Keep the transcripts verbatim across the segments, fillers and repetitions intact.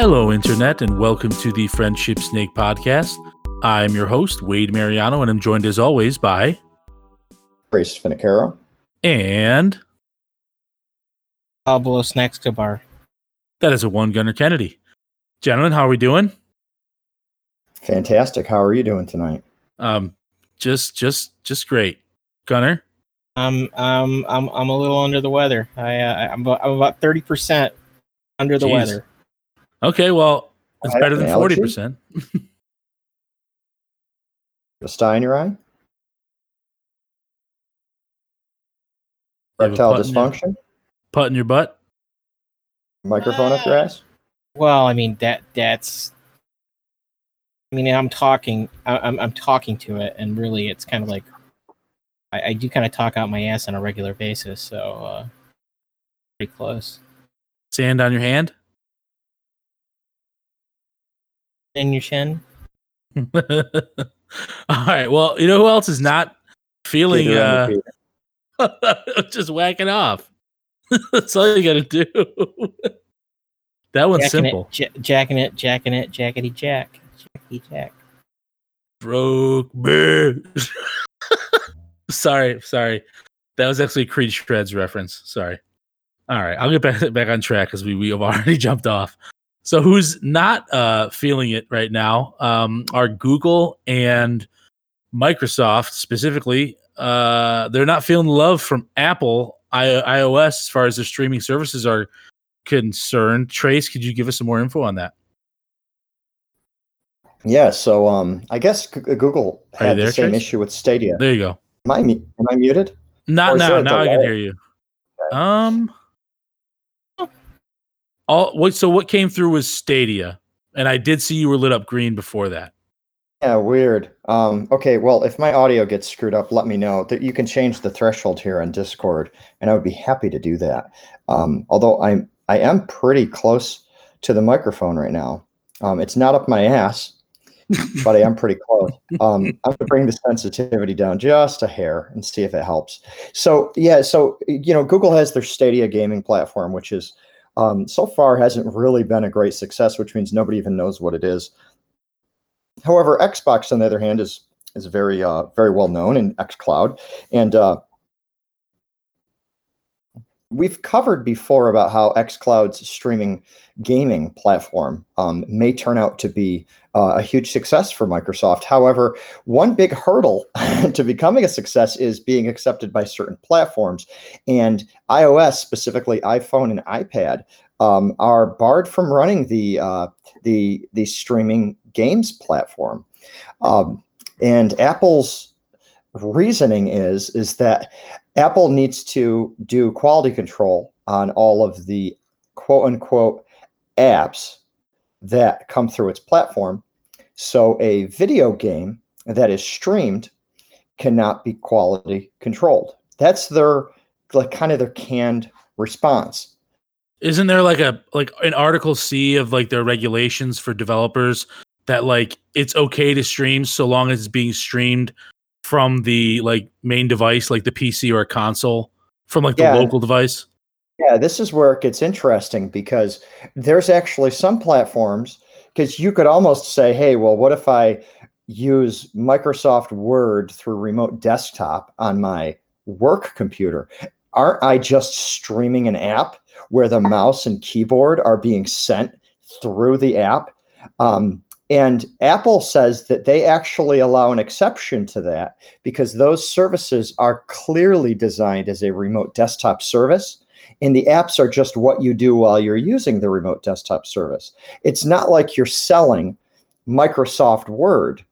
Hello, Internet, and welcome to the Friendship Snake Podcast. I'm your host, Wade Mariano, and I'm joined as always by Grace Finacero and Pablo Snackscabar. That is a one Gunner Kennedy. Gentlemen, how are we doing? Fantastic. How are you doing tonight? Um, just, just, just great. Gunner, um, um, I'm, I'm a little under the weather. I, uh, I'm, about, I'm about thirty percent under the Jeez. weather. Okay, well, it's better than forty percent. A sty in your eye? Erectile dysfunction? Putt in your butt? Microphone uh, up your ass? Well, I mean that that's. I mean, I'm talking. I, I'm I'm talking to it, and really, it's kind of like I, I do kind of talk out my ass on a regular basis, so uh, pretty close. Sand on your hand? In your shin. All right. Well, you know who else is not feeling uh, just whacking off? That's all you got to do. That one's jacking simple. It, j- jacking it, jacking it, jackety jack, jackety jack. Broke bitch. sorry, sorry. That was actually a Creed Shreds reference. Sorry. All right, I'll get back back on track because we we have already jumped off. So who's not uh, feeling it right now um, are Google and Microsoft specifically. Uh, they're not feeling love from Apple I- iOS as far as their streaming services are concerned. Trace, could you give us some more info on that? Yeah, so um, I guess G- Google had there, the same Trace? issue with Stadia. There you go. Am I, mu- am I muted? Not now. Now I can hear you. Okay. Um. All, what, so what came through was Stadia, and I did see you were lit up green before that. Yeah, weird. Um, okay, well, if my audio gets screwed up, let me know. That you can change the threshold here on Discord, and I would be happy to do that. Um, although I'm, I am pretty close to the microphone right now. Um, it's not up my ass, but I am pretty close. Um, I'm going to bring the sensitivity down just a hair and see if it helps. So, yeah, so, you know, Google has their Stadia gaming platform, which is Um, so far hasn't really been a great success, which means nobody even knows what it is. However, Xbox, on the other hand, is is very uh, very well known in xCloud, and uh, we've covered before about how xCloud's streaming gaming platform um, may turn out to be uh, a huge success for Microsoft. However, one big hurdle to becoming a success is being accepted by certain platforms, and iOS, specifically iPhone and iPad, um, are barred from running the uh, the the streaming games platform. Um, and Apple's reasoning is is that Apple needs to do quality control on all of the quote unquote apps that come through its platform. So a video game that is streamed cannot be quality controlled. That's their like kind of their canned response. Isn't there like a like an Article C of like their regulations for developers that like it's okay to stream so long as it's being streamed from the like main device, like the P C or a console, from like the yeah. local device? Yeah, this is where it gets interesting because there's actually some platforms, because you could almost say, hey, well, what if I use Microsoft Word through remote desktop on my work computer? Aren't I just streaming an app where the mouse and keyboard are being sent through the app? Um, And Apple says that they actually allow an exception to that because those services are clearly designed as a remote desktop service, and the apps are just what you do while you're using the remote desktop service. It's not like you're selling Microsoft Word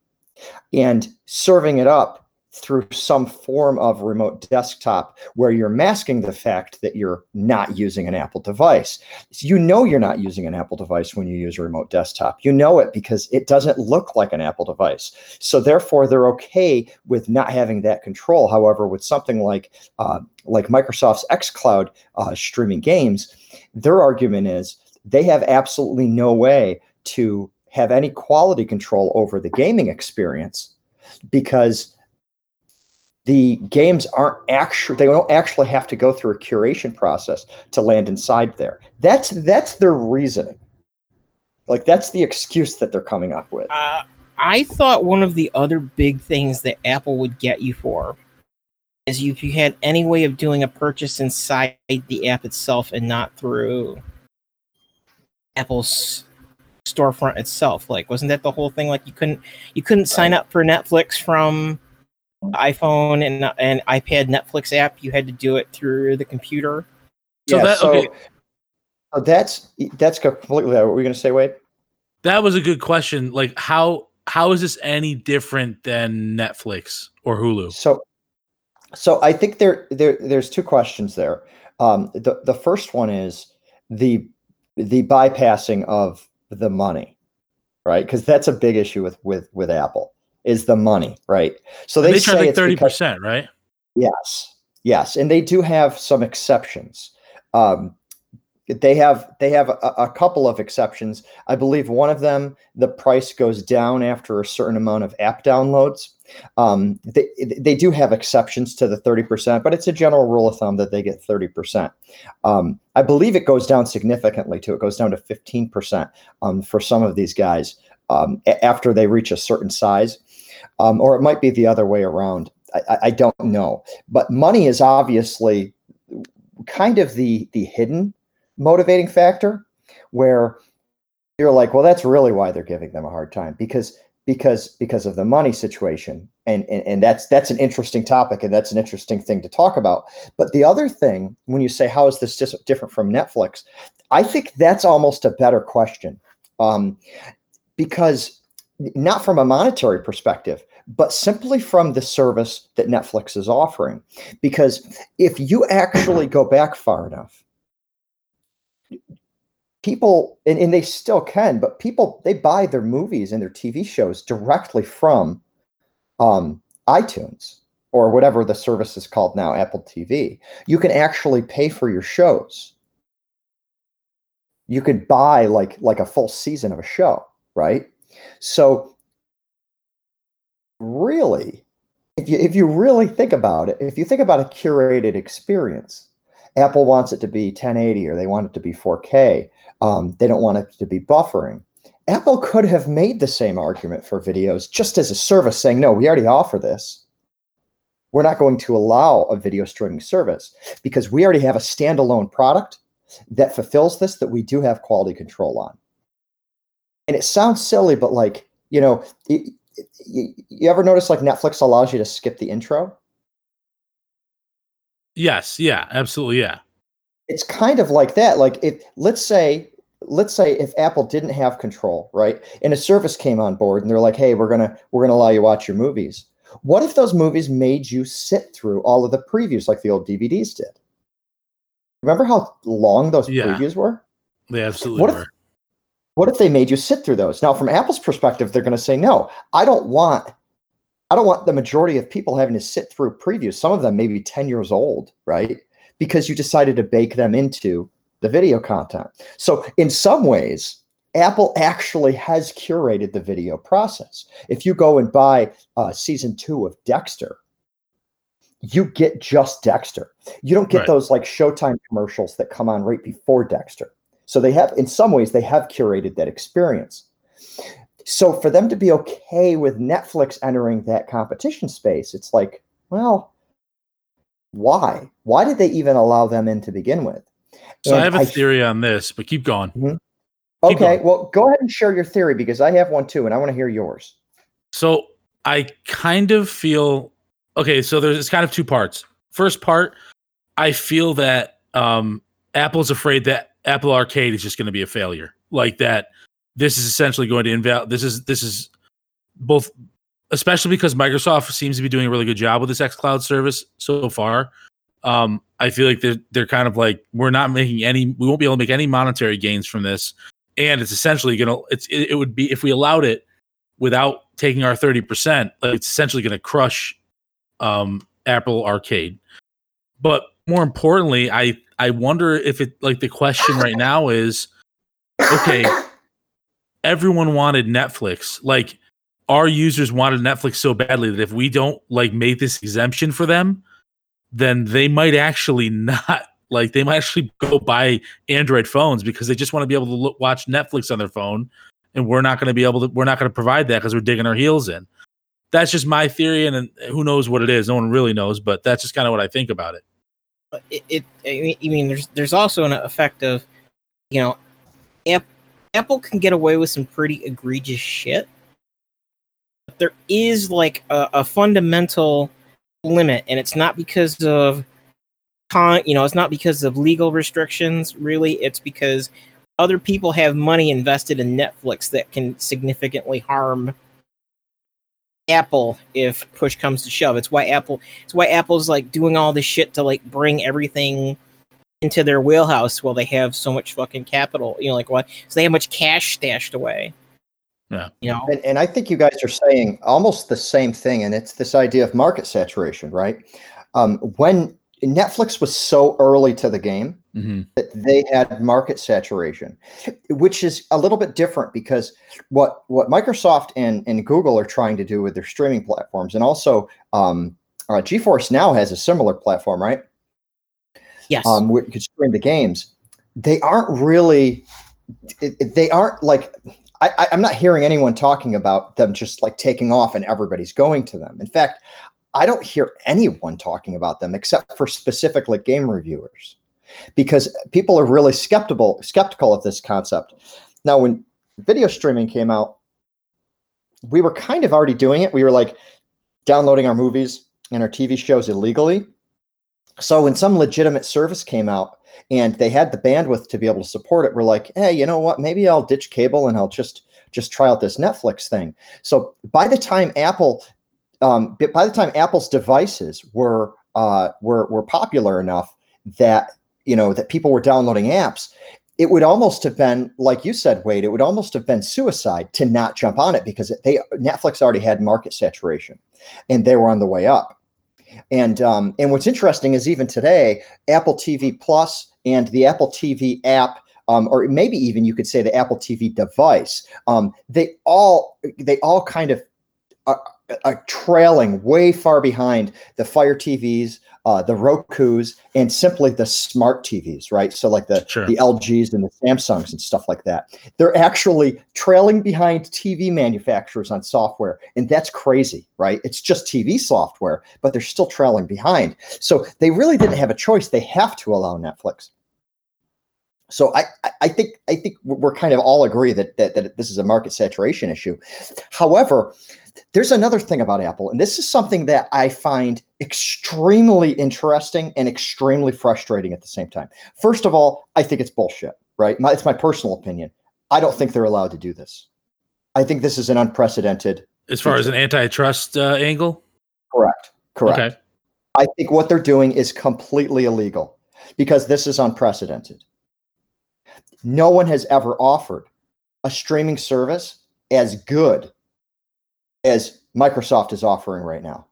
and serving it up through some form of remote desktop where you're masking the fact that you're not using an Apple device. You know you're not using an Apple device when you use a remote desktop. You know it because it doesn't look like an Apple device. So therefore, they're okay with not having that control. However, with something like uh, like Microsoft's xCloud uh, streaming games, their argument is they have absolutely no way to have any quality control over the gaming experience because the games aren't actually, they don't actually have to go through a curation process to land inside there. That's that's their reasoning. Like, that's the excuse that they're coming up with. Uh, I thought one of the other big things that Apple would get you for is if you had any way of doing a purchase inside the app itself and not through Apple's storefront itself. Like, wasn't that the whole thing? Like, you couldn't you couldn't sign up for Netflix from iPhone and and iPad Netflix app. You had to do it through the computer. So yeah, that so, okay. So that's that's completely what we're going to say, Wade. That was a good question. Like, how how is this any different than Netflix or Hulu? So, so I think there there there's two questions there. Um, the the first one is the the bypassing of the money, right? Because that's a big issue with with with Apple is the money, right? So they, they charge like thirty percent, right? Yes, yes, and they do have some exceptions. Um, they have they have a, a couple of exceptions. I believe one of them, the price goes down after a certain amount of app downloads. Um, they they do have exceptions to the thirty percent, but it's a general rule of thumb that they get thirty percent. Um, I believe it goes down significantly too. It goes down to fifteen percent um, for some of these guys um, a- after they reach a certain size, um, or it might be the other way around. I, I don't know, but money is obviously kind of the the hidden motivating factor, where you're like, well, that's really why they're giving them a hard time, because because because of the money situation, and, and and that's that's an interesting topic, and that's an interesting thing to talk about. But the other thing, when you say how is this just different from Netflix, I think that's almost a better question, um, because not from a monetary perspective, but simply from the service that Netflix is offering. Because if you actually go back far enough, people, and, and they still can, but people, they buy their movies and their T V shows directly from um, iTunes or whatever the service is called now, Apple T V. You can actually pay for your shows. You could buy like, like a full season of a show, right? So really, if you if you really think about it, if you think about a curated experience, Apple wants it to be ten eighty, or they want it to be four K. Um, they don't want it to be buffering. Apple could have made the same argument for videos just as a service, saying, no, we already offer this. We're not going to allow a video streaming service because we already have a standalone product that fulfills this, that we do have quality control on. And it sounds silly, but like, you know, it, You, you ever notice like Netflix allows you to skip the intro? Yes. Yeah, absolutely. Yeah. It's kind of like that. Like if let's say, let's say if Apple didn't have control, right? And a service came on board and they're like, hey, we're going to, we're going to allow you to watch your movies. What if those movies made you sit through all of the previews like the old D V Ds did? Remember how long those yeah. previews were? They absolutely what were. If, What if they made you sit through those? Now, from Apple's perspective, they're going to say, no, I don't want I don't want the majority of people having to sit through previews. Some of them may be ten years old, right? Because you decided to bake them into the video content. So in some ways, Apple actually has curated the video process. If you go and buy uh, season two of Dexter, you get just Dexter. You don't get right. those like Showtime commercials that come on right before Dexter. So they have, in some ways, they have curated that experience. So for them to be okay with Netflix entering that competition space, it's like, well, why? Why did they even allow them in to begin with? So and I have a I, theory on this, but keep going. Mm-hmm. Keep okay, going. Well, go ahead and share your theory because I have one too, and I want to hear yours. So I kind of feel, okay, so there's it's kind of two parts. First part, I feel that um, Apple's afraid that Apple Arcade is just going to be a failure. Like that, this is essentially going to invalidate. This is this is both, especially because Microsoft seems to be doing a really good job with this xCloud service so far. Um, I feel like they're they're kind of like we're not making any. We won't be able to make any monetary gains from this, and it's essentially going to. It's it, it would be if we allowed it without taking our thirty percent. Like it's essentially going to crush um, Apple Arcade. But more importantly, I. I wonder if it like the question right now is, okay, everyone wanted Netflix. Like our users wanted Netflix so badly that if we don't like make this exemption for them, then they might actually not Like, they might actually go buy Android phones because they just want to be able to look, watch Netflix on their phone, and we're not going to be able to. We're not going to provide that because we're digging our heels in. That's just my theory, and, and who knows what it is? No one really knows, but that's just kind of what I think about it. It, it. I mean, there's there's also an effect of, you know, Apple can get away with some pretty egregious shit. But there is like a, a fundamental limit, and it's not because of. Con, you know, it's not because of legal restrictions, really. It's because other people have money invested in Netflix that can significantly harm Apple if push comes to shove. It's why Apple, it's why Apple's like doing all this shit to like bring everything into their wheelhouse while they have so much fucking capital. You know, like what? So they have much cash stashed away. Yeah, you know. And, and I think you guys are saying almost the same thing, and it's this idea of market saturation, right? Um, when Netflix was so early to the game mm-hmm. that they had market saturation, which is a little bit different because what, what Microsoft and, and Google are trying to do with their streaming platforms, and also um, uh, GeForce Now has a similar platform, right? Yes. Um, where you could stream the games. They aren't really, they aren't like, I, I'm not hearing anyone talking about them just like taking off and everybody's going to them. In fact, I don't hear anyone talking about them except for specifically game reviewers, because people are really skeptical skeptical of this concept. Now, when video streaming came out, we were kind of already doing it. We were like downloading our movies and our T V shows illegally. So when some legitimate service came out and they had the bandwidth to be able to support it, we're like, hey, you know what? Maybe I'll ditch cable and I'll just just try out this Netflix thing. So by the time Apple... Um, but by the time Apple's devices were uh, were were popular enough that you know that people were downloading apps, it would almost have been like you said, Wade. It would almost have been suicide to not jump on it because they Netflix already had market saturation, and they were on the way up. And um, and what's interesting is even today, Apple T V Plus and the Apple T V app. Um, or maybe even you could say the Apple T V device. Um, they all they all kind of. Are, Are trailing way far behind the Fire T Vs, uh, the Rokus, and simply the smart T Vs, right? So like the, sure. the L Gs and the Samsungs and stuff like that. They're actually trailing behind T V manufacturers on software, and that's crazy, right? It's just T V software, but they're still trailing behind. So they really didn't have a choice. They have to allow Netflix. So I, I think I think we're kind of all agree that, that that this is a market saturation issue. However, there's another thing about Apple, and this is something that I find extremely interesting and extremely frustrating at the same time. First of all, I think it's bullshit, right? My, it's my personal opinion. I don't think they're allowed to do this. I think this is an unprecedented. As far feature. As an antitrust uh, angle? Correct. Correct. Okay. I think what they're doing is completely illegal because this is unprecedented. No one has ever offered a streaming service as good as Microsoft is offering right now,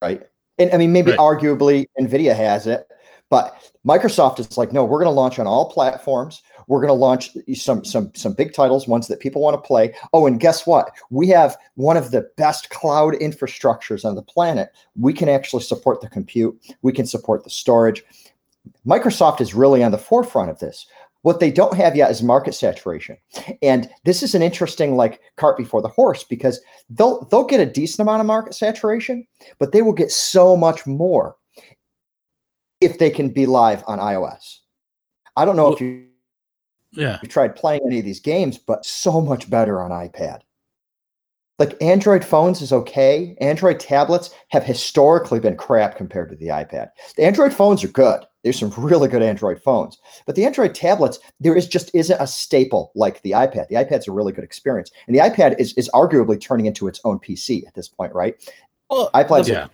right? And I mean, maybe right. arguably NVIDIA has it, but Microsoft is like, no, we're going to launch on all platforms. We're going to launch some some some big titles, ones that people want to play. Oh, and guess what? We have one of the best cloud infrastructures on the planet. We can actually support the compute. We can support the storage. Microsoft is really on the forefront of this. What they don't have yet is market saturation. And this is an interesting like cart before the horse because they'll they'll get a decent amount of market saturation, but they will get so much more if they can be live on iOS. I don't know well, if you yeah. you tried playing any of these games, but so much better on iPad. Like Android phones is okay. Android tablets have historically been crap compared to the iPad. The Android phones are good. There's some really good Android phones, but the Android tablets, there is just isn't a staple like the iPad. The iPad's a really good experience. And the iPad is, is arguably turning into its own P C at this point, right? Well, iPads. The, yeah.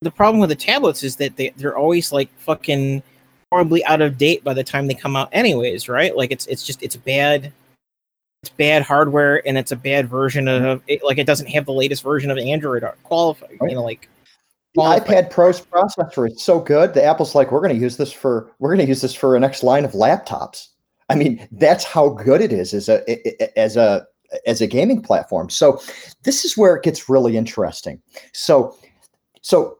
the problem with the tablets is that they, they're always like fucking horribly out of date by the time they come out anyways, right? Like it's it's just, it's bad, it's bad hardware and it's a bad version of it. Like it doesn't have the latest version of Android qualified, right. you know, like. The iPad Pro's processor is so good. The Apple's like, we're going to use this for we're going to use this for our next line of laptops. I mean, that's how good it is as a as a as a gaming platform. So this is where it gets really interesting. So so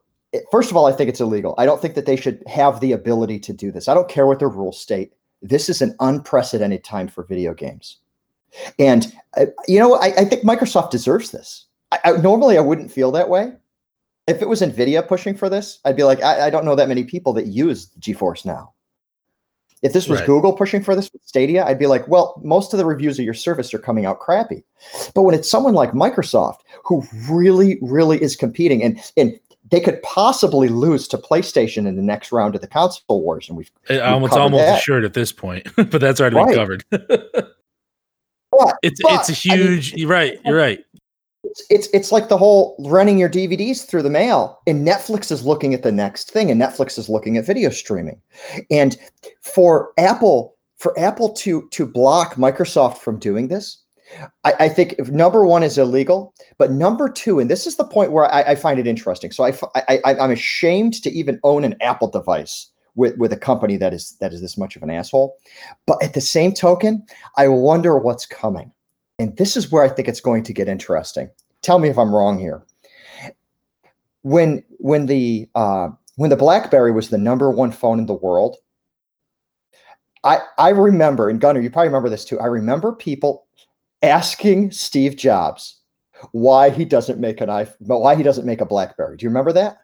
first of all, I think it's illegal. I don't think that they should have the ability to do this. I don't care what their rules state. This is an unprecedented time for video games. And, uh, you know, I, I think Microsoft deserves this. I, I, normally, I wouldn't feel that way. If it was NVIDIA pushing for this, I'd be like, I, I don't know that many people that use GeForce Now. If this was right. Google pushing for this with Stadia, I'd be like, well, most of the reviews of your service are coming out crappy. But when it's someone like Microsoft who really, really is competing, and and they could possibly lose to PlayStation in the next round of the console wars, and we've, we've almost almost that. assured at this point, but that's already right. been covered. but, it's but, it's a huge. I mean, you're right. You're right. It's, it's it's like the whole running your D V Ds through the mail, and Netflix is looking at the next thing, and Netflix is looking at video streaming. And for Apple, for Apple to to block Microsoft from doing this, I, I think if number one is illegal, but number two, and this is the point where I, I find it interesting. So I, I, I I'm ashamed to even own an Apple device with with a company that is that is this much of an asshole. But at the same token, I wonder what's coming. And this is where I think it's going to get interesting. Tell me if I'm wrong here. When when the uh, when the BlackBerry was the number one phone in the world, I I remember, and Gunner, you probably remember this too. I remember people asking Steve Jobs why he doesn't make an iPhone, but why he doesn't make a BlackBerry. Do you remember that?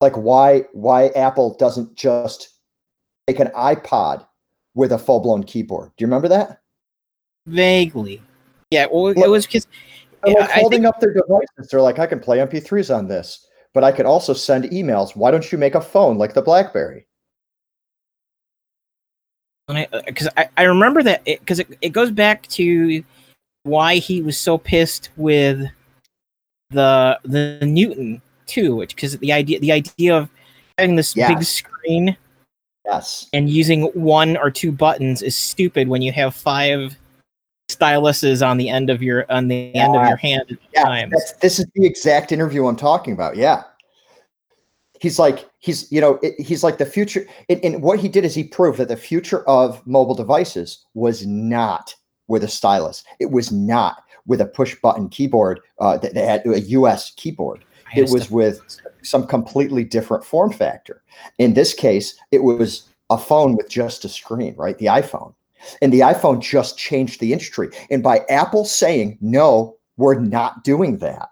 Like why why Apple doesn't just make an iPod with a full blown keyboard? Do you remember that? Vaguely, yeah. Well, it was because like yeah, holding think, up their devices. They're like, I can play M P threes on this, but I can also send emails. Why don't you make a phone like the BlackBerry? Because I, I, I remember that because it, it, it goes back to why he was so pissed with the the Newton too, which because the idea the idea of having this yes. big screen, yes, and using one or two buttons is stupid when you have five styluses on the end of your on the end uh, of your hand at yeah, times. That's, this is the exact interview I'm talking about. Yeah, he's like he's you know it, he's like the future. And, and what he did is he proved that the future of mobile devices was not with a stylus. It was not with a push button keyboard uh, that, that had a U S keyboard. It was with some completely different form factor. In this case, it was a phone with just a screen, right? The iPhone. And the iPhone just changed the industry. And by Apple saying, no, we're not doing that,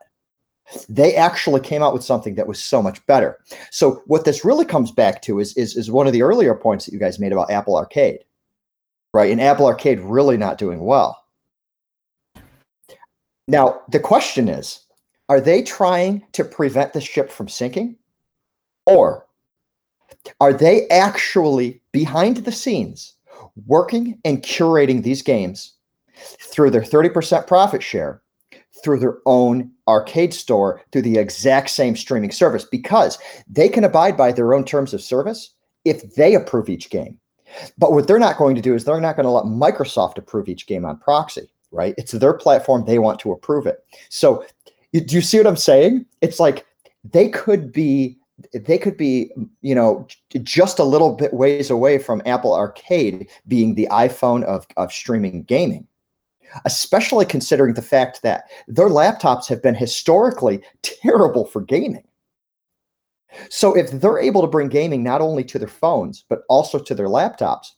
they actually came out with something that was so much better. So what this really comes back to is, is, is one of the earlier points that you guys made about Apple Arcade, right? And Apple Arcade really not doing well. Now, the question is, are they trying to prevent the ship from sinking? Or are they actually behind the scenes working and curating these games through their thirty percent profit share, through their own arcade store, through the exact same streaming service, because they can abide by their own terms of service if they approve each game. But what they're not going to do is they're not going to let Microsoft approve each game on proxy, right? It's their platform. They want to approve it. So you, do you see what I'm saying? It's like they could be They could be, you know, just a little bit ways away from Apple Arcade being the iPhone of, of streaming gaming, especially considering the fact that their laptops have been historically terrible for gaming. So if they're able to bring gaming not only to their phones, but also to their laptops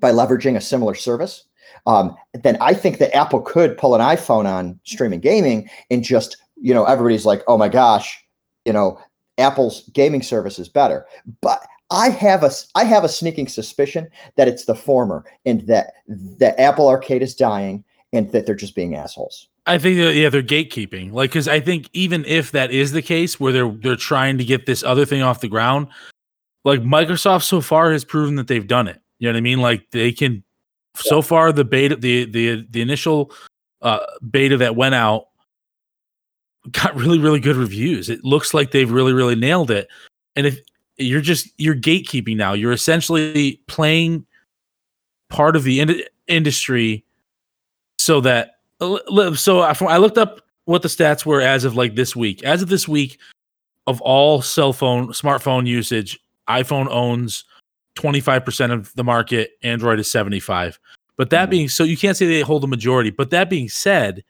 by leveraging a similar service, um, then I think that Apple could pull an iPhone on streaming gaming and just, you know, everybody's like, oh, my gosh, you know, Apple's gaming service is better, but I have a I have a sneaking suspicion that it's the former, and that that Apple Arcade is dying, and that they're just being assholes. I think that, yeah, they're gatekeeping, like because I think even if that is the case, where they're they're trying to get this other thing off the ground, like Microsoft so far has proven that they've done it. You know what I mean? Like they can yeah. so far the beta the the the initial uh, beta that went out got really, really good reviews. It looks like they've really, really nailed it. And if you're just, you're gatekeeping now, you're essentially playing part of the in- industry so that, so I looked up what the stats were as of like this week. As of this week, of all cell phone, smartphone usage, iPhone owns twenty-five percent of the market, Android is seventy-five. But that mm-hmm. being, so you can't say they hold the majority, but that being said,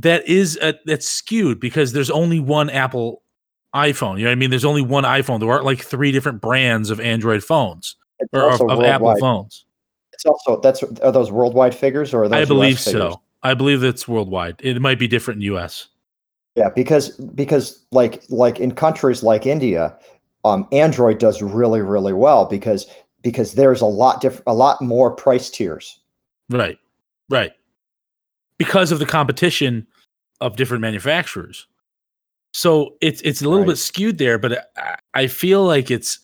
That is a, that's skewed because there's only one Apple iPhone. You know what I mean? There's only one iPhone. There aren't like three different brands of Android phones it's or of, of Apple phones. It's also that's are those worldwide figures or are those I believe U S figures? So. I believe that's worldwide. It might be different in U S. Yeah, because because like like in countries like India, um, Android does really really well because because there's a lot diff- a lot more price tiers. Right, right. Because of the competition of different manufacturers, so it's it's a little right. bit skewed there. But I, I feel like it's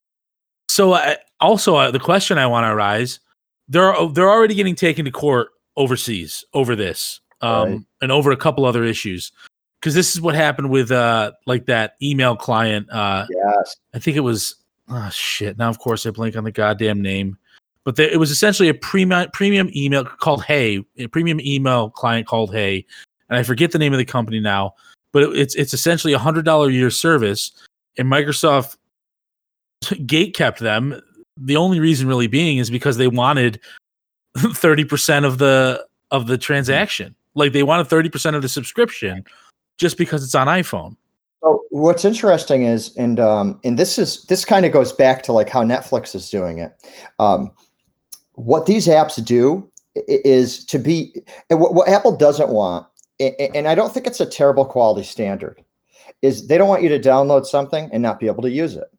so. I, also, uh, the question I want to arise: they're they're already getting taken to court overseas over this, um, right. and over a couple other issues. Because this is what happened with uh, like that email client. Uh, yes. I think it was, oh shit. Now, of course, I blank on the goddamn name. But there, it was essentially a premium premium email called Hey, a premium email client called Hey. And I forget the name of the company now. But it, it's it's essentially a one hundred dollars a year service. And Microsoft gatekept them. The only reason really being is because they wanted thirty percent of the of the transaction. Like they wanted thirty percent of the subscription. Just because it's on iPhone. So what's interesting is, and um, and this is this kind of goes back to like how Netflix is doing it. Um, what these apps do is to be, and what, what Apple doesn't want, and I don't think it's a terrible quality standard, is they don't want you to download something and not be able to use it.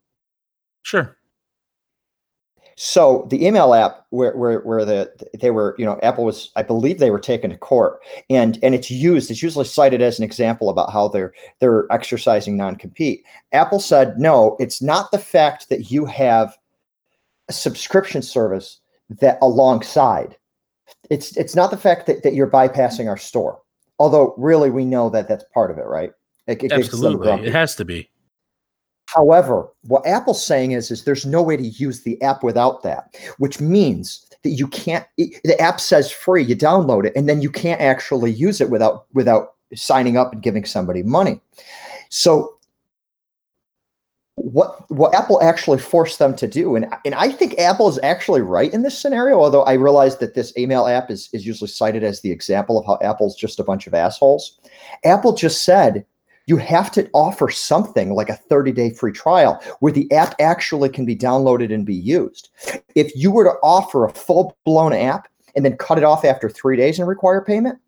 Sure. So the email app where, where, where the, they were, you know, Apple was, I believe they were taken to court and, and it's used, it's usually cited as an example about how they're, they're exercising non-compete. Apple said, no, it's not the fact that you have a subscription service that alongside it's, it's not the fact that, that you're bypassing our store. Although really we know that that's part of it, right? It, it Absolutely. It has to be. However, what Apple's saying is, is there's no way to use the app without that, which means that you can't, it, the app says free, you download it, and then you can't actually use it without without signing up and giving somebody money. So what what Apple actually forced them to do, and, and I think Apple is actually right in this scenario, although I realize that this email app is, is usually cited as the example of how Apple's just a bunch of assholes. Apple just said, you have to offer something like a thirty-day free trial where the app actually can be downloaded and be used. If you were to offer a full-blown app and then cut it off after three days and require payment,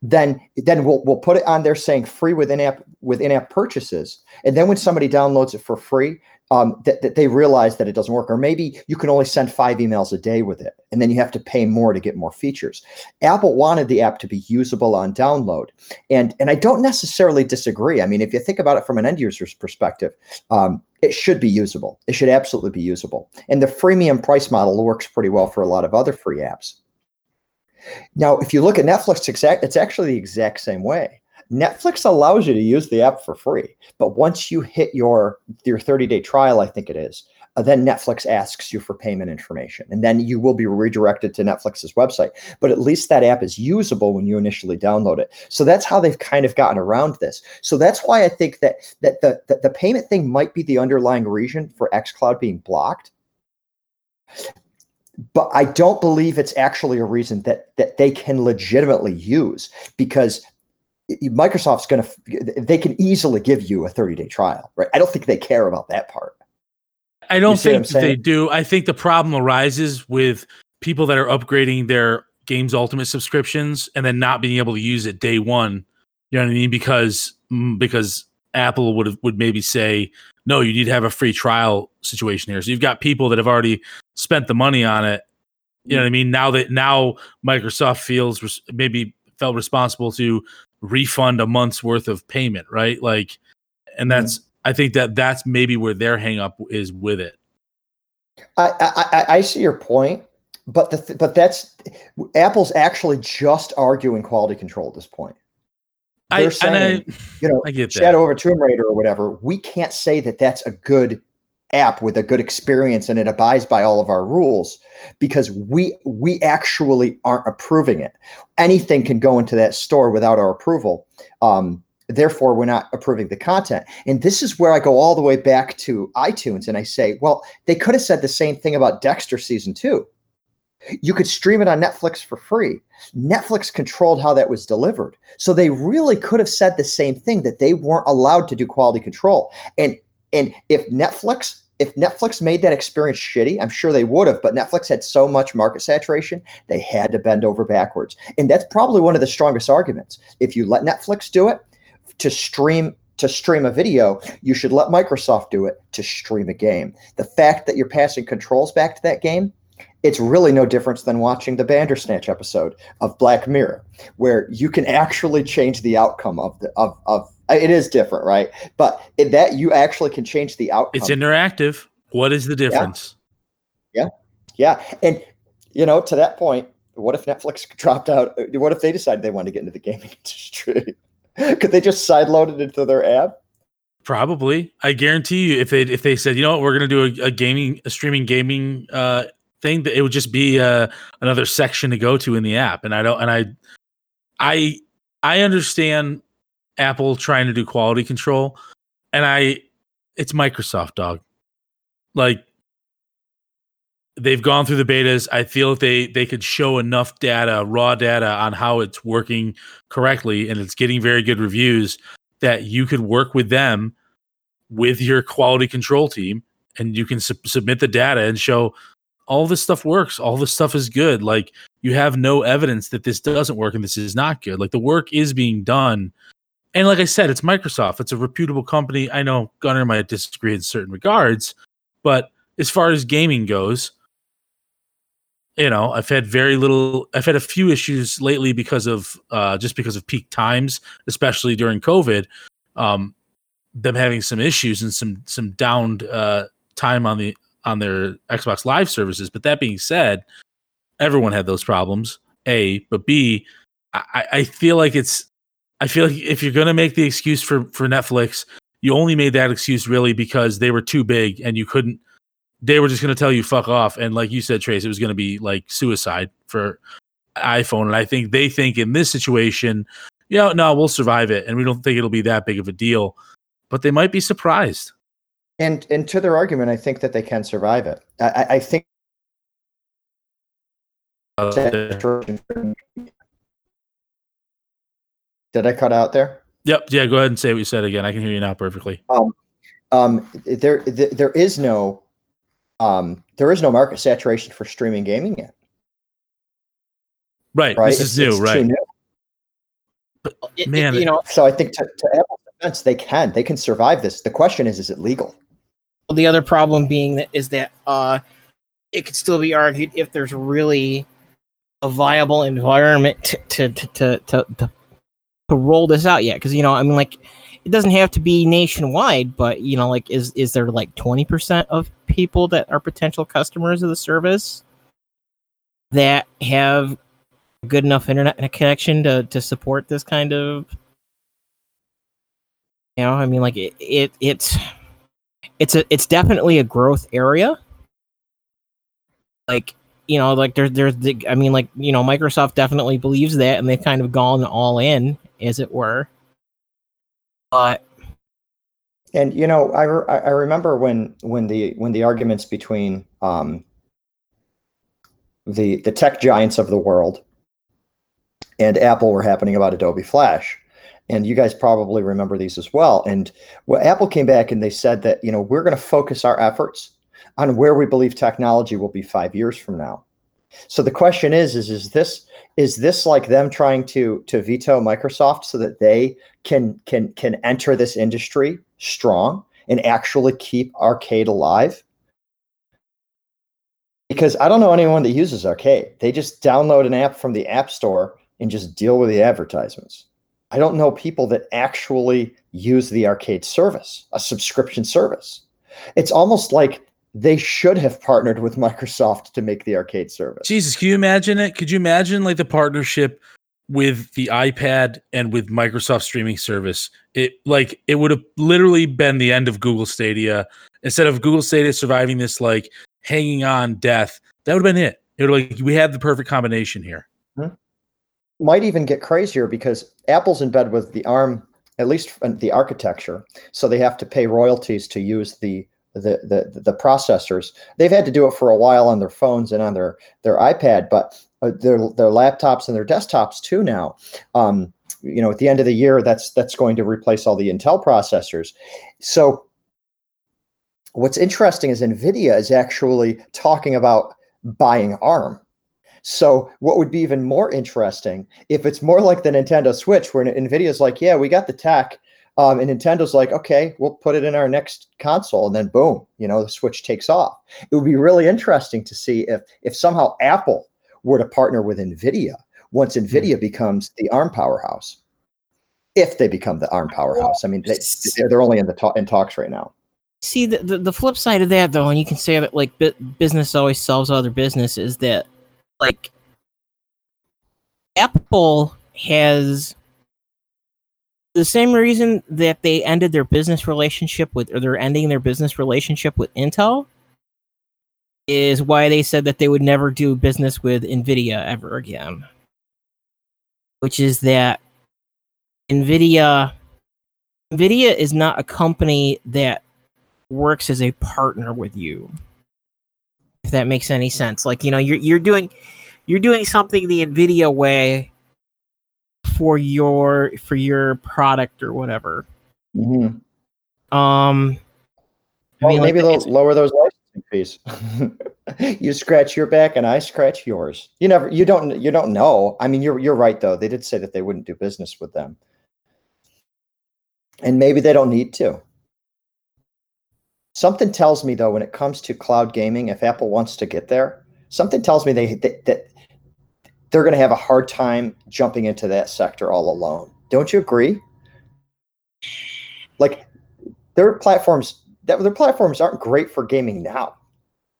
then then we'll we'll put it on there saying free with in-app with in-app purchases. And then when somebody downloads it for free, um, that th- they realize that it doesn't work. Or maybe you can only send five emails a day with it, and then you have to pay more to get more features. Apple wanted the app to be usable on download. And and I don't necessarily disagree. I mean, if you think about it from an end user's perspective, um, it should be usable. It should absolutely be usable. And the freemium price model works pretty well for a lot of other free apps. Now, if you look at Netflix, exact it's actually the exact same way. Netflix allows you to use the app for free, but once you hit your your thirty-day trial, I think it is, uh, then Netflix asks you for payment information, and then you will be redirected to Netflix's website. But at least that app is usable when you initially download it. So that's how they've kind of gotten around this. So that's why I think that that the the, the payment thing might be the underlying reason for xCloud being blocked. But I don't believe it's actually a reason that that they can legitimately use, because Microsoft's going to, they can easily give you a thirty-day trial, right? I don't think they care about that part. I don't think they do. I think the problem arises with people that are upgrading their Games Ultimate subscriptions and then not being able to use it day one. You know what I mean? Because because Apple would would maybe say, no, you need to have a free trial situation here. So you've got people that have already spent the money on it. You know what I mean? Now that now Microsoft feels res- maybe felt responsible to refund a month's worth of payment, right? Like, and that's mm-hmm. I think that that's maybe where their hang up is with it. I I, I see your point, but the th- but that's Apple's actually just arguing quality control at this point. They're I, saying, I, you know, I get Shadow over Tomb Raider or whatever, we can't say that that's a good app with a good experience and it abides by all of our rules because we we actually aren't approving it. Anything can go into that store without our approval. Um, therefore, we're not approving the content. And this is where I go all the way back to iTunes and I say, well, they could have said the same thing about Dexter season two. You could stream it on Netflix for free. Netflix controlled how that was delivered. So they really could have said the same thing, that they weren't allowed to do quality control. And and if Netflix, if Netflix made that experience shitty, I'm sure they would have, but Netflix had so much market saturation, they had to bend over backwards. And that's probably one of the strongest arguments. If you let Netflix do it to stream to stream a video, you should let Microsoft do it to stream a game. The fact that you're passing controls back to that game, it's really no difference than watching the Bandersnatch episode of Black Mirror, where you can actually change the outcome of the of of. It is different, right? But in that you actually can change the outcome. It's interactive. What is the difference? Yeah, yeah, yeah. And you know, to that point, what if Netflix dropped out? What if they decided they wanted to get into the gaming industry? Could they just sideload it into their app? Probably. I guarantee you, if they if they said, you know what, we're going to do a, a gaming, a streaming gaming. Uh, thing that it would just be uh, another section to go to in the app. And I don't, and I, I, I understand Apple trying to do quality control, and I, it's Microsoft, dog. Like, they've gone through the betas. I feel that they, they could show enough data, raw data on how it's working correctly. And it's getting very good reviews that you could work with them with your quality control team, and you can su- submit the data and show, all this stuff works. All this stuff is good. Like, you have no evidence that this doesn't work and this is not good. Like, the work is being done. And like I said, it's Microsoft. It's a reputable company. I know Gunner might disagree in certain regards, but as far as gaming goes, you know, I've had very little, I've had a few issues lately because of, uh, just because of peak times, especially during COVID, um, them having some issues and some, some downed uh, time on the, on their Xbox Live services. But that being said, everyone had those problems, A, but B, I, I feel like it's, I feel like if you're going to make the excuse for, for Netflix, you only made that excuse really because they were too big and you couldn't, they were just going to tell you fuck off. And like you said, Trace, it was going to be like suicide for iPhone. And I think they think in this situation, yeah, no, we'll survive it. And we don't think it'll be that big of a deal, but they might be surprised. And and to their argument, I think that they can survive it. I, I think. Did I cut out there? Yep. Yeah. Go ahead and say what you said again. I can hear you now perfectly. Um, um there there is no, um, there is no market saturation for streaming gaming yet. Right. Right? This is it's, new. It's right. New. But, it, man, it, you know. So I think to, to Apple's defense, they can they can survive this. The question is, is it legal? The other problem being that is that uh, it could still be argued if there's really a viable environment to to to to, to, to roll this out yet. Because, you know, I mean, like, it doesn't have to be nationwide, but, you know, like, is is there like twenty percent of people that are potential customers of the service that have good enough internet connection to to support this kind of, you know, I mean, like, it, it it's. It's a, it's definitely a growth area. Like, you know, like there's, there's, the, I mean, like, you know, Microsoft definitely believes that, and they've kind of gone all in, as it were. But, and you know, I, re- I remember when when the when the arguments between um, the the tech giants of the world and Apple were happening about Adobe Flash. And you guys probably remember these as well. And well, Apple came back and they said that, you know, we're going to focus our efforts on where we believe technology will be five years from now. So the question is, is, is this is this like them trying to to veto Microsoft so that they can can can enter this industry strong and actually keep Arcade alive? Because I don't know anyone that uses Arcade. They just download an app from the App Store and just deal with the advertisements. I don't know people that actually use the Arcade service, a subscription service. It's almost like they should have partnered with Microsoft to make the Arcade service. Jesus, can you imagine it? Could you imagine like the partnership with the iPad and with Microsoft streaming service? It like it would have literally been the end of Google Stadia. Instead of Google Stadia surviving this like hanging on death, that would have been it. It would like we have the perfect combination here. Mm-hmm. Might even get crazier because Apple's in bed with the ARM, at least the architecture, so they have to pay royalties to use the the, the the processors. They've had to do it for a while on their phones and on their their iPad, but their their laptops and their desktops too now. Um, you know, at the end of the year, that's that's going to replace all the Intel processors. So what's interesting is NVIDIA is actually talking about buying ARM. So what would be even more interesting if it's more like the Nintendo Switch, where NVIDIA's like, yeah, we got the tech, um, and Nintendo's like, okay, we'll put it in our next console, and then boom, you know, the Switch takes off. It would be really interesting to see if if somehow Apple were to partner with NVIDIA once NVIDIA mm-hmm. becomes the ARM powerhouse, if they become the ARM powerhouse. I mean, they, they're only in the ta- in talks right now. See, the, the the flip side of that, though, and you can say that, like, bu- business always solves other business, is that, like, Apple has the same reason that they ended their business relationship with, or they're ending their business relationship with Intel, is why they said that they would never do business with NVIDIA ever again. Which is that NVIDIA, NVIDIA is not a company that works as a partner with you, if that makes any sense. Like, you know, you're you're doing you're doing something the NVIDIA way for your for your product or whatever. Mm-hmm. Um, well, I mean, maybe like, they'll lower those licensing fees. You scratch your back and I scratch yours. You never, you don't, you don't know. I mean, you're you're right though. They did say that they wouldn't do business with them, and maybe they don't need to. Something tells me, though, when it comes to cloud gaming, if Apple wants to get there, something tells me they that, that they're going to have a hard time jumping into that sector all alone. Don't you agree? Like, their platforms, that their platforms aren't great for gaming now.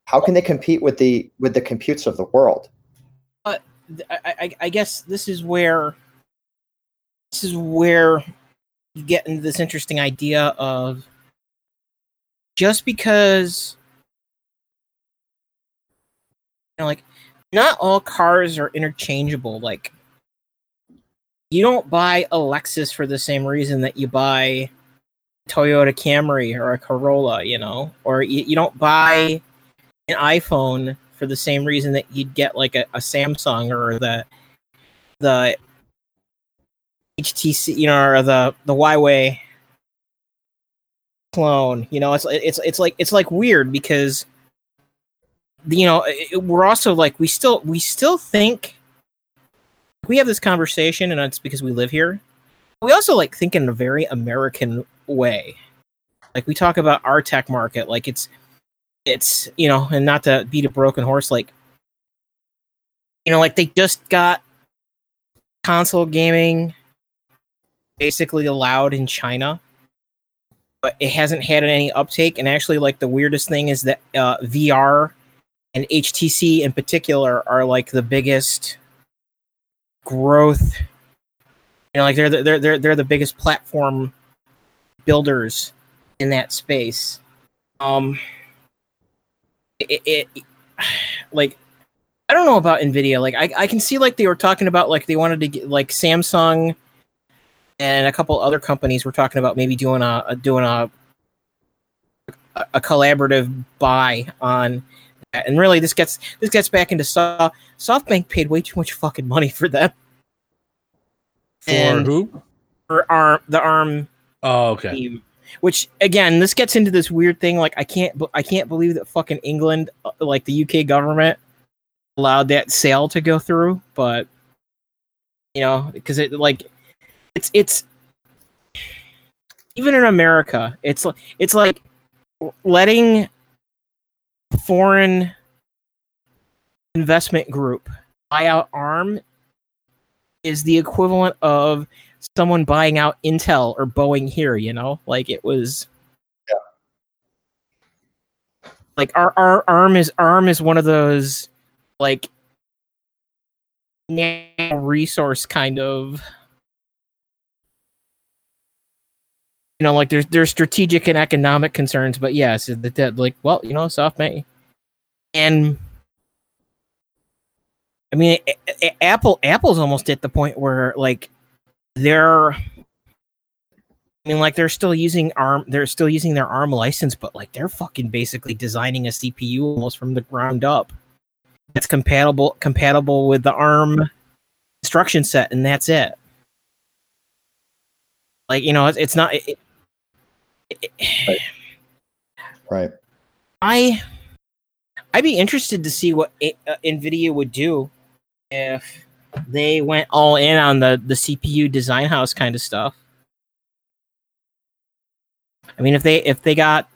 How can they compete with the with the computes of the world? But I, I, I guess this is where this is where you get into this interesting idea of, just because, you know, like, not all cars are interchangeable. Like, you don't buy a Lexus for the same reason that you buy a Toyota Camry or a Corolla, you know? Or you, you don't buy an iPhone for the same reason that you'd get, like, a, a Samsung or the the H T C, you know, or the, the Huawei clone. You know, it's it's it's like it's like weird because, you know, it, we're also like we still we still think we have this conversation, and it's because we live here. We also like think in a very American way. Like, we talk about our tech market, like it's it's you know, and not to beat a broken horse, like, you know, like they just got console gaming basically allowed in China, but it hasn't had any uptake. And actually, like, the weirdest thing is that uh, V R and H T C in particular are like the biggest growth. You know, like they're the, they're they're they're the biggest platform builders in that space. Um, it, it, it like I don't know about NVIDIA. Like I I can see like they were talking about like they wanted to get like Samsung and a couple other companies were talking about maybe doing a, a doing a a collaborative buy on that. And really, this gets this gets back into soft, SoftBank paid way too much fucking money for that. For and who? For ARM, the ARM. Oh, okay. Team, which again, this gets into this weird thing. Like I can't I can't believe that fucking England, like the U K government, allowed that sale to go through. But you know, because it like. It's it's even in America, it's it's like letting foreign investment group buy out ARM is the equivalent of someone buying out Intel or Boeing here. You know, like it was yeah. like our, our ARM is ARM is one of those like natural resource kind of. You know, like there's there's strategic and economic concerns, but yes, yeah, so that, that like well, you know, SoftBank, and I mean, a, a, Apple Apple's almost at the point where like they're I mean, like, they're still using ARM, they're still using their ARM license, but like they're fucking basically designing a C P U almost from the ground up that's compatible compatible with the ARM instruction set, and that's it. Like, you know, it's, it's not. It, it, right. right. I I'd be interested to see what it, uh, NVIDIA would do if they went all in on the the C P U design house kind of stuff. I mean, if they if they got,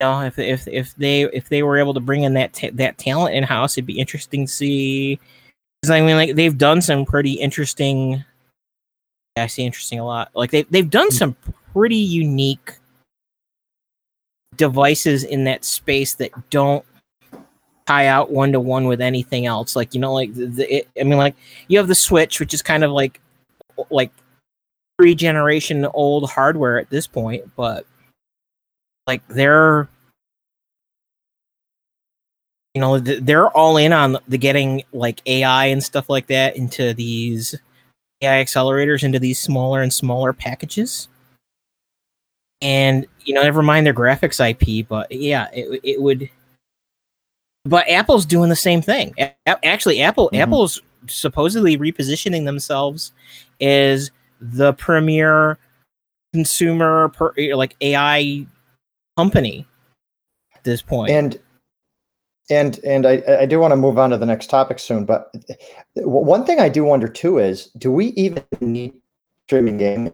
you know, if if if they if they were able to bring in that ta- that talent in house, it'd be interesting to see. Because I mean, like, they've done some pretty interesting. I see interesting a lot. Like they they've done some pretty unique devices in that space that don't tie out one to one with anything else. Like, you know, like the, the it, I mean, like you have the Switch, which is kind of like like. Three generation old hardware at this point, but like they're, you know, they're all in on the getting like A I and stuff like that into these A I accelerators, into these smaller and smaller packages. And, you know, never mind their graphics I P, but yeah, it it would. But Apple's doing the same thing. A- actually, Apple mm-hmm. Apple's supposedly repositioning themselves as the premier consumer per, like A I company at this point. And and and I, I do want to move on to the next topic soon, but one thing I do wonder too is, do we even need streaming gaming?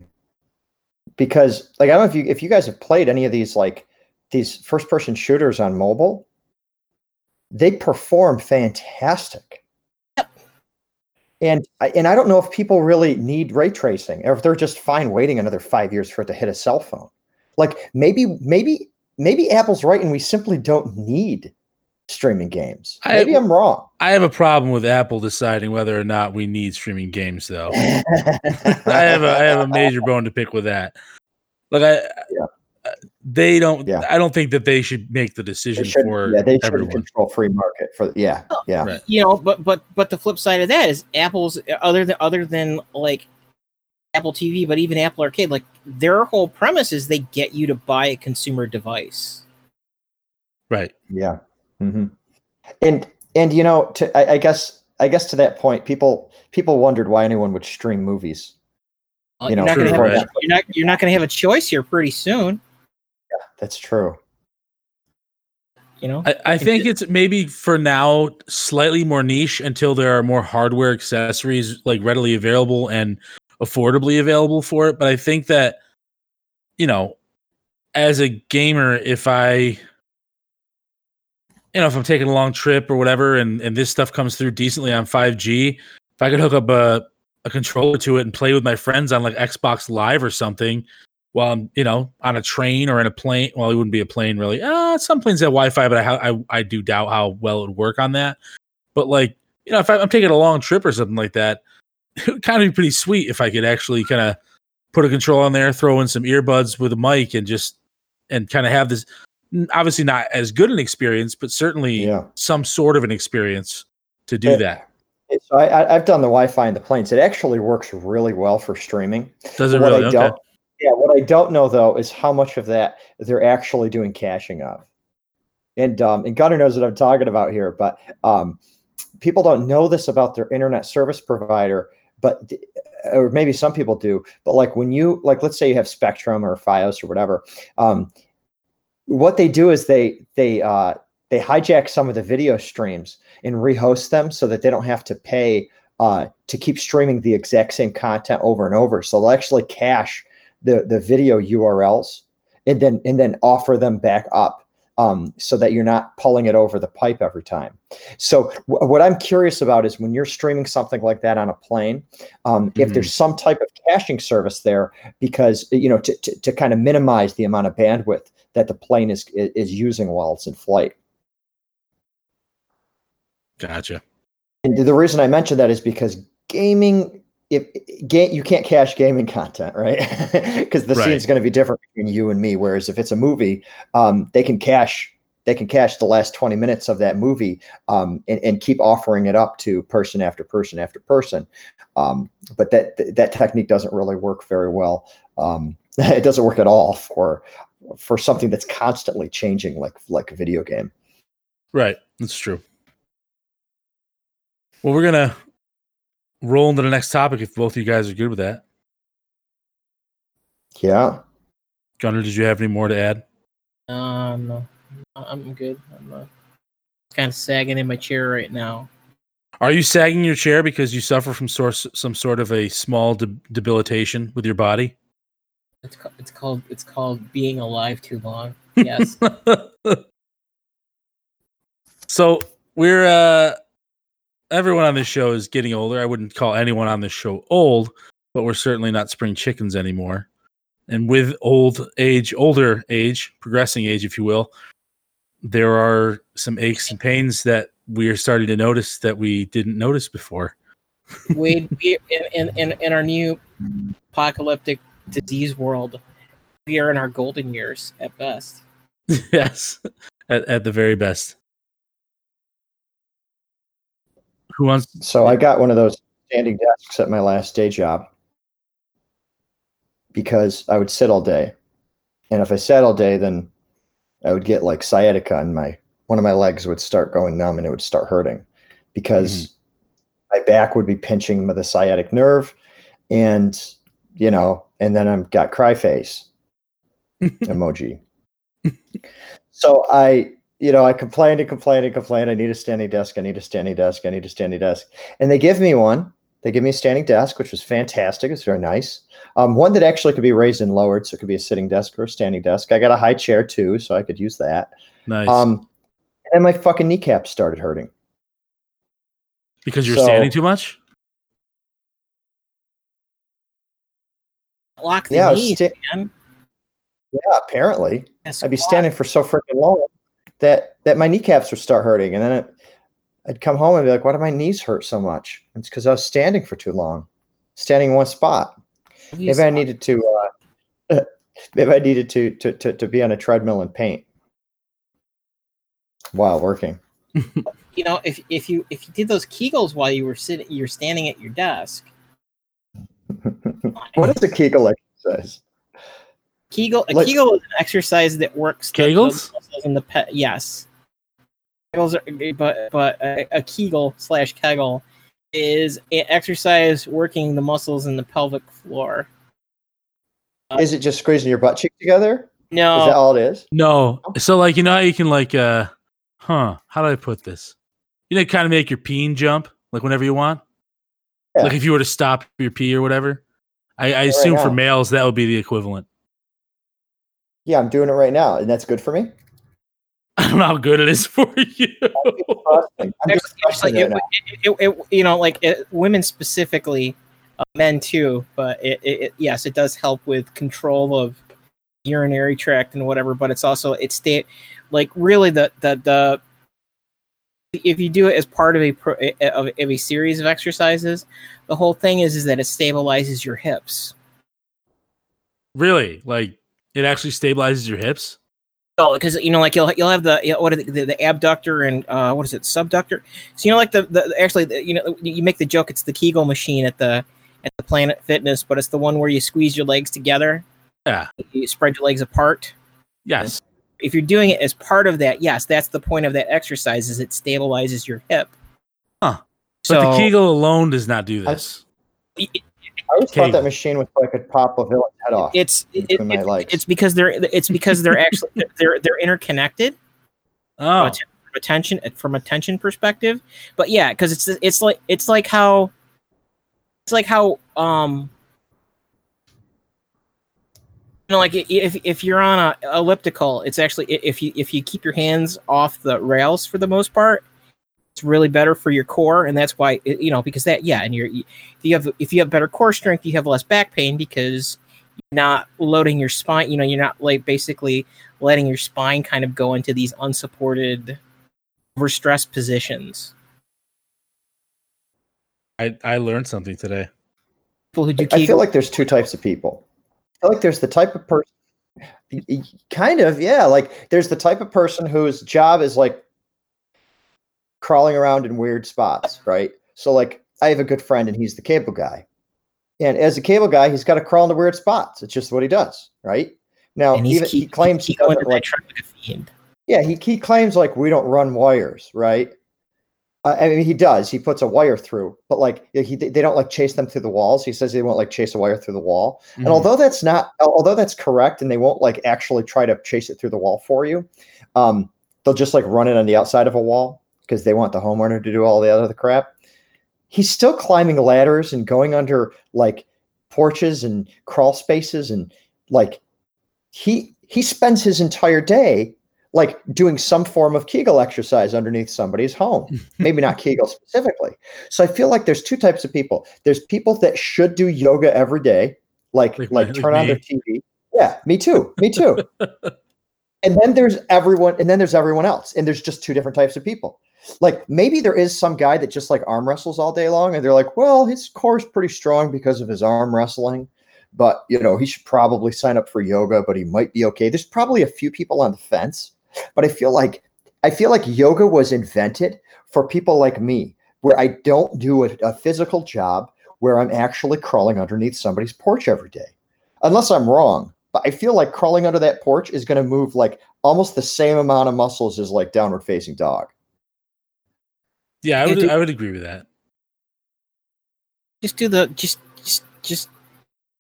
Because like I don't know if you if you guys have played any of these like these first person shooters on mobile, they perform fantastic. And I, and I don't know if people really need ray tracing, or if they're just fine waiting another five years for it to hit a cell phone. Like maybe maybe maybe Apple's right, and we simply don't need streaming games. Maybe I, I'm wrong. I have a problem with Apple deciding whether or not we need streaming games, though. I have a I have a major bone to pick with that. Like I, yeah. they don't. Yeah. I don't think that they should make the decision they for yeah, they everyone. Control free market for yeah yeah right. you know but but but the flip side of that is Apple's other than other than like Apple T V, but even Apple Arcade, like their whole premise is they get you to buy a consumer device. Right. Yeah. Mm-hmm. And and you know to I, I guess I guess to that point, people people wondered why anyone would stream movies. Well, you know, you're not going right. to have, have a choice here pretty soon. Yeah, that's true. You know, I, I think it's maybe for now slightly more niche until there are more hardware accessories like readily available and affordably available for it. But I think that, you know, as a gamer, if I, you know, if I'm taking a long trip or whatever, and, and this stuff comes through decently on five G, if I could hook up a, a controller to it and play with my friends on like Xbox Live or something, while I'm, you know, on a train or in a plane. Well, it wouldn't be a plane, really. Uh, some planes have Wi-Fi, but I, ha- I I do doubt how well it would work on that. But like, you know, if I, I'm taking a long trip or something like that, it would kind of be pretty sweet if I could actually kind of put a controller on there, throw in some earbuds with a mic, and just and kind of have this. Obviously, not as good an experience, but certainly yeah. some sort of an experience to do yeah. that. So I, I've done the Wi-Fi in the planes. It actually works really well for streaming. Does it what really? I don't, okay. Yeah. What I don't know though is how much of that they're actually doing caching of. And um, and Gunner knows what I'm talking about here, but um, people don't know this about their internet service provider, but or maybe some people do. But like when you like, let's say you have Spectrum or Fios or whatever, um, what they do is they they uh, they hijack some of the video streams and rehost them so that they don't have to pay uh, to keep streaming the exact same content over and over. So they'll actually cache the, the video U R Ls and then and then offer them back up um, so that you're not pulling it over the pipe every time. So w- what I'm curious about is when you're streaming something like that on a plane, um, mm-hmm. if there's some type of caching service there, because, you know, to, to, to kind of minimize the amount of bandwidth that the plane is is using while it's in flight. Gotcha. And the reason I mentioned that is because gaming, if ga- you can't cache gaming content, right? Because the right. scene's going to be different between you and me. Whereas if it's a movie, um, they can cache they can cache the last twenty minutes of that movie um, and, and keep offering it up to person after person after person. Um, but that that technique doesn't really work very well um, It doesn't work at all for for something that's constantly changing, like like a video game. Right, that's true. Well, we're gonna roll into the next topic if both of you guys are good with that. Yeah. Gunner, did you have any more to add? Uh, no, I'm good. I'm uh, kind of sagging in my chair right now. Are you sagging your chair because you suffer from source, some sort of a small de- debilitation with your body? It's ca- it's called it's called being alive too long. Yes. So we're uh, everyone on this show is getting older. I wouldn't call anyone on this show old, but we're certainly not spring chickens anymore. And with old age, older age, progressing age, if you will, there are some aches and pains that we are starting to notice that we didn't notice before. Wade, we, in, in, in our new apocalyptic disease world, we are in our golden years at best. Yes, at, at the very best. Who wants? To- so I got one of those standing desks at my last day job, because I would sit all day. And if I sat all day, then I would get like sciatica and my, one of my legs would start going numb and it would start hurting because mm-hmm. my back would be pinching the sciatic nerve and, you know, and then I've got cry face emoji. So I, you know, I complained and complained and complained. I need a standing desk. I need a standing desk. I need a standing desk. And they give me one. They give me a standing desk, which was fantastic. It's very nice. Um, one that actually could be raised and lowered, so it could be a sitting desk or a standing desk. I got a high chair, too, so I could use that. Nice. Um, and my fucking kneecap started hurting. Because you're so, standing too much? Lock the yeah, knee, sta- man. Yeah, apparently. That's I'd be squat. standing for so freaking long that, that my kneecaps would start hurting, and then it... I'd come home and be like, why do my knees hurt so much? It's because I was standing for too long, standing in one spot. Maybe stop. I needed to, uh, maybe I needed to, to, to, to be on a treadmill and paint while working. You know, if, if you, if you did those Kegels while you were sitting, you're standing at your desk. What is a Kegel exercise? Kegel, a Let's, Kegel is an exercise that works. Kegels? In the pe- yes. But but a Kegel slash Kegel is an exercise working the muscles in the pelvic floor. Uh, is it just squeezing your butt cheek together? No, is that all it is? No. So like you know how you can like uh, huh? How do I put this? You know, kind of make your peen jump like whenever you want. Yeah. Like if you were to stop your pee or whatever. I, I assume right for males that would be the equivalent. Yeah, I'm doing it right now, and that's good for me. I don't know how good it is for you. I'm just actually, actually, it, right it, it, it, you know, like it, women specifically, uh, men too, but it, it, it, yes, it does help with control of urinary tract and whatever. But it's also it's state like really the the the if you do it as part of a pro, of, of a series of exercises, the whole thing is is that it stabilizes your hips. Really, like it actually stabilizes your hips. Oh, because you know, like you'll you'll have the you know, what is it, the, the abductor and uh, what is it subductor? So you know, like the, the actually the, you know you make the joke it's the Kegel machine at the at the Planet Fitness, but it's the one where you squeeze your legs together. Yeah, you spread your legs apart. Yes, and if you're doing it as part of that, yes, that's the point of that exercise is it stabilizes your hip. Huh. So, but the Kegel alone does not do this. I, it, I always Kegel. thought that machine was like a pop a villain's head off. It's it, it, it's because they're it's because they're actually they're they're interconnected. Oh, from attention from a tension perspective, but yeah, because it's it's like it's like how it's like how um you know like if if you're on a elliptical, it's actually if you if you keep your hands off the rails for the most part. It's really better for your core, and that's why you know because that yeah and you're you, you have if you have better core strength you have less back pain because you're not loading your spine you know you're not like basically letting your spine kind of go into these unsupported overstressed positions. I I learned something today. People who do Kegel- I feel like there's two types of people. I feel like there's the type of person kind of yeah like there's the type of person whose job is like crawling around in weird spots, right? So like I have a good friend and he's the cable guy. And as a cable guy, he's got to crawl into weird spots. It's just what he does, right? Now, and he's even, keep, he claims keep he going like, yeah, he he claims like we don't run wires, right? Uh, I mean, he does. He puts a wire through, but like he, they don't like chase them through the walls. He says they won't like chase a wire through the wall. Mm-hmm. And although that's not, although that's correct, and they won't like actually try to chase it through the wall for you, um, they'll just like run it on the outside of a wall because they want the homeowner to do all the other crap. He's still climbing ladders and going under like porches and crawl spaces, and like he he spends his entire day like doing some form of Kegel exercise underneath somebody's home. Maybe not Kegel specifically. So I feel like there's two types of people. There's people that should do yoga every day, like like, like turn me. on their T V. Yeah, me too. Me too. And then there's everyone, and then there's everyone else. And there's just two different types of people. Like maybe there is some guy that just like arm wrestles all day long and they're like, well, his core's pretty strong because of his arm wrestling, but you know, he should probably sign up for yoga, but he might be okay. There's probably a few people on the fence, but I feel like, I feel like yoga was invented for people like me where I don't do a, a physical job where I'm actually crawling underneath somebody's porch every day, unless I'm wrong. But I feel like crawling under that porch is going to move like almost the same amount of muscles as like downward facing dog. Yeah, I would. Yeah, do, I would agree with that. Just do the just just just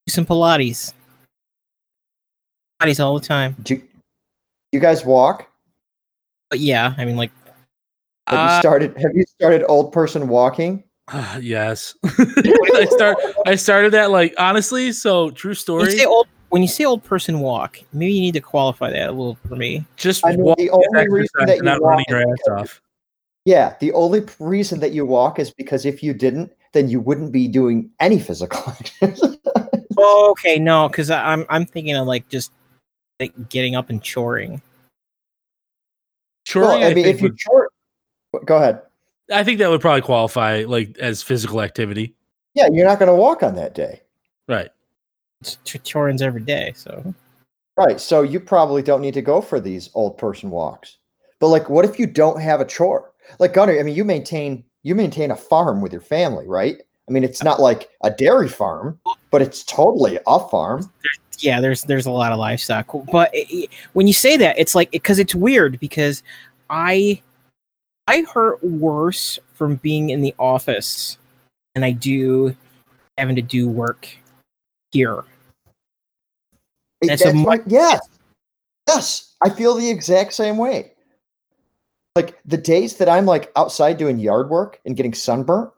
do some Pilates. Pilates all the time. Do you, do you guys walk? But yeah, I mean, like, have uh, you started? Have you started old person walking? Uh, yes, I start. I started that like honestly. So true story. When you say old, when you say old person walk, maybe you need to qualify that a little for me. Just I mean, walk the only reason that you're not running your ass off. Yeah, the only reason that you walk is because if you didn't, then you wouldn't be doing any physical activity. Oh, okay, no, because I'm I'm thinking of like just like getting up and choring. Choring. Well, I, I mean, if you would, chore, go ahead. I think that would probably qualify like as physical activity. Yeah, you're not going to walk on that day, right? Choring's every day, so right. So you probably don't need to go for these old person walks. But like, what if you don't have a chore? Like Gunner, I mean, you maintain you maintain a farm with your family, right? I mean, it's not like a dairy farm, but it's totally a farm. Yeah, there's there's a lot of livestock, but it, it, when you say that, it's like because it, it's weird because I I hurt worse from being in the office than I do having to do work here. That's, That's a right. Yes, yes, I feel the exact same way. Like the days that I'm like outside doing yard work and getting sunburnt,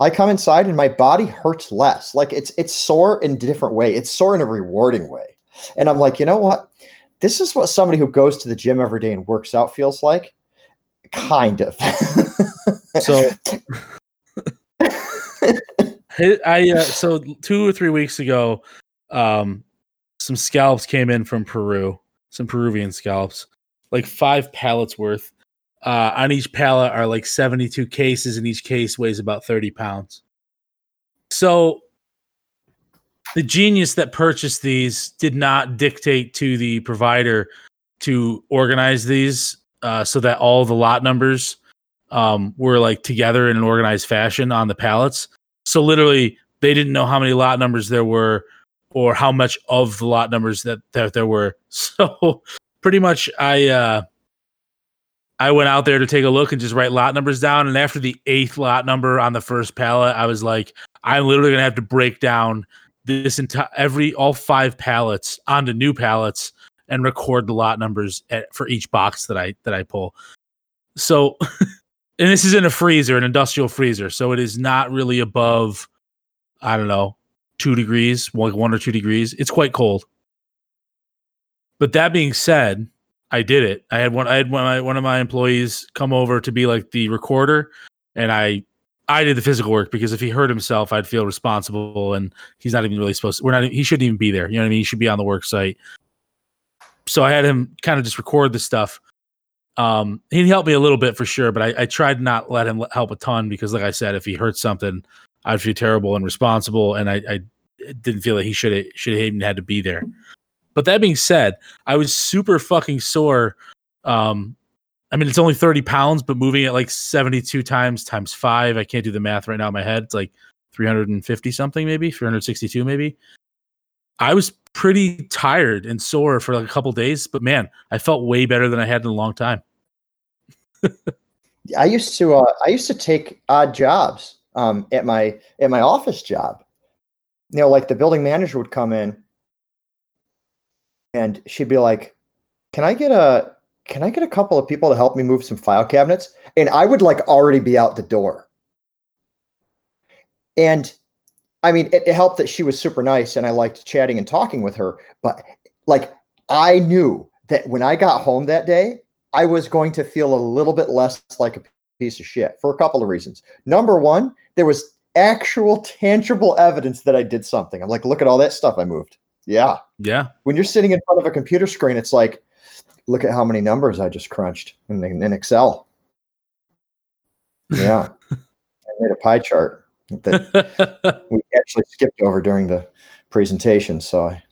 I come inside and my body hurts less. Like it's it's sore in a different way. It's sore in a rewarding way. And I'm like, you know what? This is what somebody who goes to the gym every day and works out feels like. Kind of. So I uh, so two or three weeks ago, um, some scallops came in from Peru, some Peruvian scallops, like five pallets worth. Uh, on each pallet are like seventy-two cases, and each case weighs about thirty pounds. So the genius that purchased these did not dictate to the provider to organize these uh, so that all the lot numbers um, were like together in an organized fashion on the pallets. So literally, they didn't know how many lot numbers there were or how much of the lot numbers that, that there were. So pretty much I... Uh, I went out there to take a look and just write lot numbers down. And after the eighth lot number on the first pallet, I was like, I'm literally going to have to break down this entire, every, all five pallets onto new pallets and record the lot numbers at, for each box that I, that I pull. So, and this is in a freezer, an industrial freezer. So it is not really above, I don't know, two degrees, like one or two degrees. It's quite cold. But that being said, I did it. I had one. I had one. I, one of my employees come over to be like the recorder, and I, I did the physical work because if he hurt himself, I'd feel responsible, and he's not even really supposed to. We're not. He shouldn't even be there. You know what I mean? He should be on the work site. So I had him kind of just record the stuff. Um, he helped me a little bit for sure, but I, I tried not let him help a ton because, like I said, if he hurt something, I'd feel terrible and responsible, and I, I didn't feel that he should should have even had to be there. But that being said, I was super fucking sore. Um, I mean, it's only thirty pounds, but moving at like seventy-two times times five. I can't do the math right now in my head. It's like three hundred fifty something, maybe three hundred sixty-two, maybe. I was pretty tired and sore for like a couple days, but man, I felt way better than I had in a long time. I used to, uh, I used to take odd jobs um, at my, at my office job. You know, like the building manager would come in and she'd be like, can I get a, can I get a couple of people to help me move some file cabinets? And I would like already be out the door. And I mean, it, it helped that she was super nice and I liked chatting and talking with her, but like, I knew that when I got home that day, I was going to feel a little bit less like a piece of shit for a couple of reasons. Number one, there was actual tangible evidence that I did something. I'm like, look at all that stuff I moved. Yeah. Yeah. When you're sitting in front of a computer screen, it's like, look at how many numbers I just crunched in, in Excel. Yeah. I made a pie chart that we actually skipped over during the presentation. So I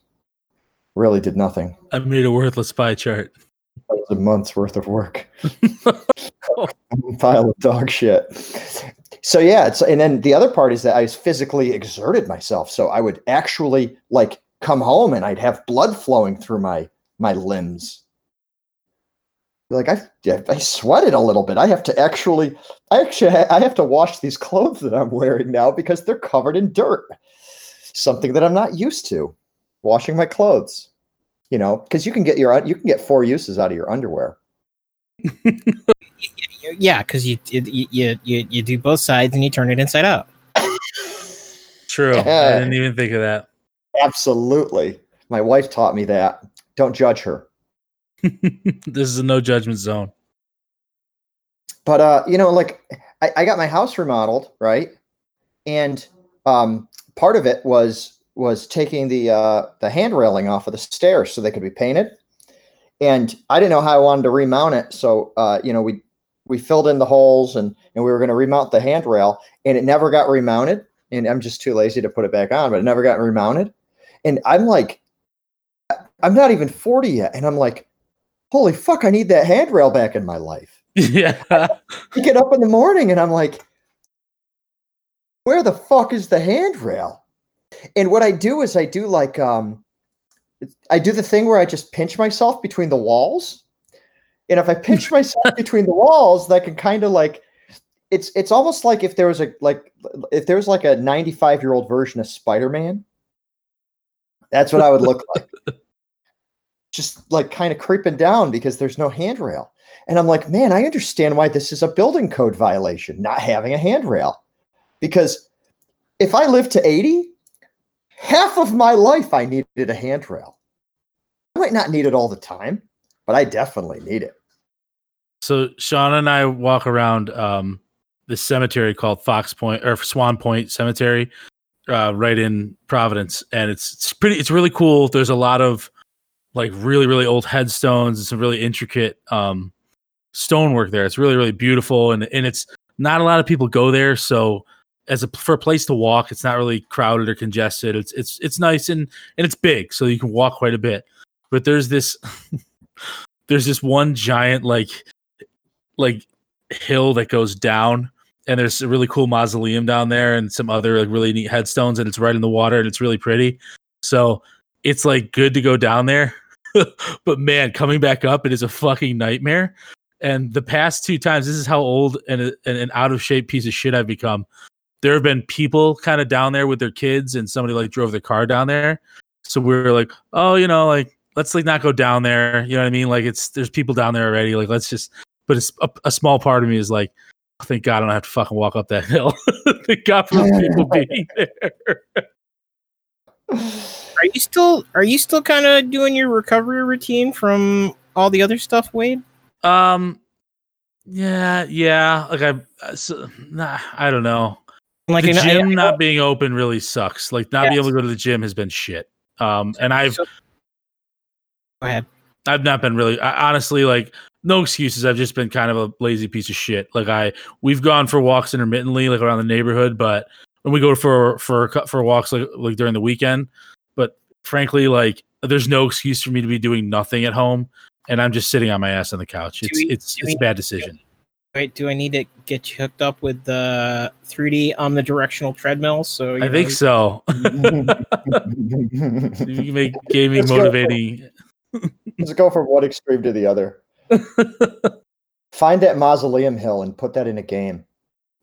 really did nothing. I made a worthless pie chart. That was a month's worth of work. Oh. Pile of dog shit. So yeah, it's, and then the other part is that I physically exerted myself. So I would actually like come home and I'd have blood flowing through my my limbs. Like I, I sweated a little bit. I have to actually, I actually, I have to wash these clothes that I'm wearing now because they're covered in dirt. Something that I'm not used to, washing my clothes. You know, because you can get your you can get four uses out of your underwear. Yeah, because you you, you you you do both sides and you turn it inside out. True. Yeah. I didn't even think of that. Absolutely. My wife taught me that. Don't judge her. This is a no judgment zone. But uh, you know, like I, I got my house remodeled, right? And um, part of it was. was taking the uh, the hand railing off of the stairs so they could be painted. And I didn't know how I wanted to remount it. So, uh, you know, we we filled in the holes and, and we were going to remount the handrail. And it never got remounted. And I'm just too lazy to put it back on, but it never got remounted. And I'm like, I'm not even forty yet. And I'm like, holy fuck, I need that handrail back in my life. Yeah. I get up in the morning and I'm like, where the fuck is the handrail? And what I do is I do like, um, I do the thing where I just pinch myself between the walls. And if I pinch myself between the walls, that can kind of like, it's, it's almost like if there was a, like, if there was like a ninety-five year old version of Spider-Man, that's what I would look like. Just like kind of creeping down because there's no handrail. And I'm like, man, I understand why this is a building code violation, not having a handrail. Because if I live to eighty, half of my life, I needed a handrail. I might not need it all the time, but I definitely need it. So Sean and I walk around um, this cemetery called Fox Point or Swan Point Cemetery, uh, right in Providence, and it's it's pretty. It's really cool. There's a lot of like really really old headstones and some really intricate um, stonework there. It's really really beautiful, and and it's not a lot of people go there, so. As a for a place to walk, it's not really crowded or congested. It's it's it's nice and and it's big, so you can walk quite a bit. But there's this there's this one giant like like hill that goes down, and there's a really cool mausoleum down there, and some other like really neat headstones, and it's right in the water, and it's really pretty. So it's like good to go down there, but man, coming back up, it is a fucking nightmare. And the past two times, this is how old and and an out of shape piece of shit I've become. There have been people kind of down there with their kids and somebody like drove their car down there. So we were like, oh, you know, like, let's like not go down there. You know what I mean? Like it's, there's people down there already. Like, let's just, but it's a, a small part of me is like, oh, thank God I don't have to fucking walk up that hill. Thank God for people being there. Are you still, are you still kind of doing your recovery routine from all the other stuff, Wade? Um, yeah, yeah. Like I, so, nah, I don't know. Like the gym I, I, not being open really sucks. Like not yes. being able to go to the gym has been shit. Um, and I've, go ahead. I've not been really, I, honestly, like no excuses. I've just been kind of a lazy piece of shit. Like I, we've gone for walks intermittently, like around the neighborhood, but when we go for for for walks like like during the weekend. But frankly, like there's no excuse for me to be doing nothing at home, and I'm just sitting on my ass on the couch. It's we, it's it's a bad decision. Wait, do I need to get you hooked up with the three D omnidirectional treadmill? So you I know, think so. You make gaming let's motivating. Go from, let's go from one extreme to the other. Find that mausoleum hill and put that in a game.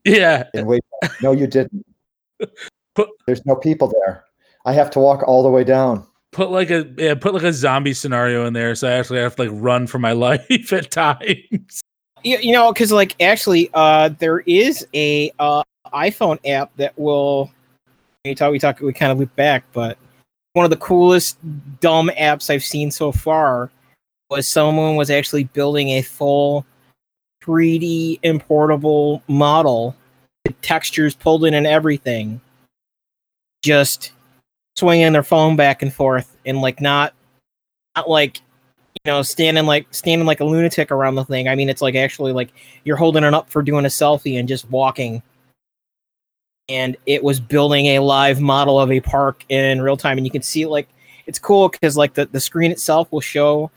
Yeah. And wait, no, you didn't. Put, There's no people there. I have to walk all the way down. Put like a yeah, put like a zombie scenario in there, so I actually have to like run for my life at times. You know, because like actually, uh, there is a uh, iPhone app that will. We talk, we talk, we kind of loop back, but one of the coolest dumb apps I've seen so far was someone was actually building a full three D importable model, with textures pulled in and everything, just swinging their phone back and forth and like not, not like. You know, standing like standing like a lunatic around the thing. I mean, it's like actually like you're holding it up for doing a selfie and just walking. And it was building a live model of a park in real time. And you can see like it's cool because like the, the screen itself will show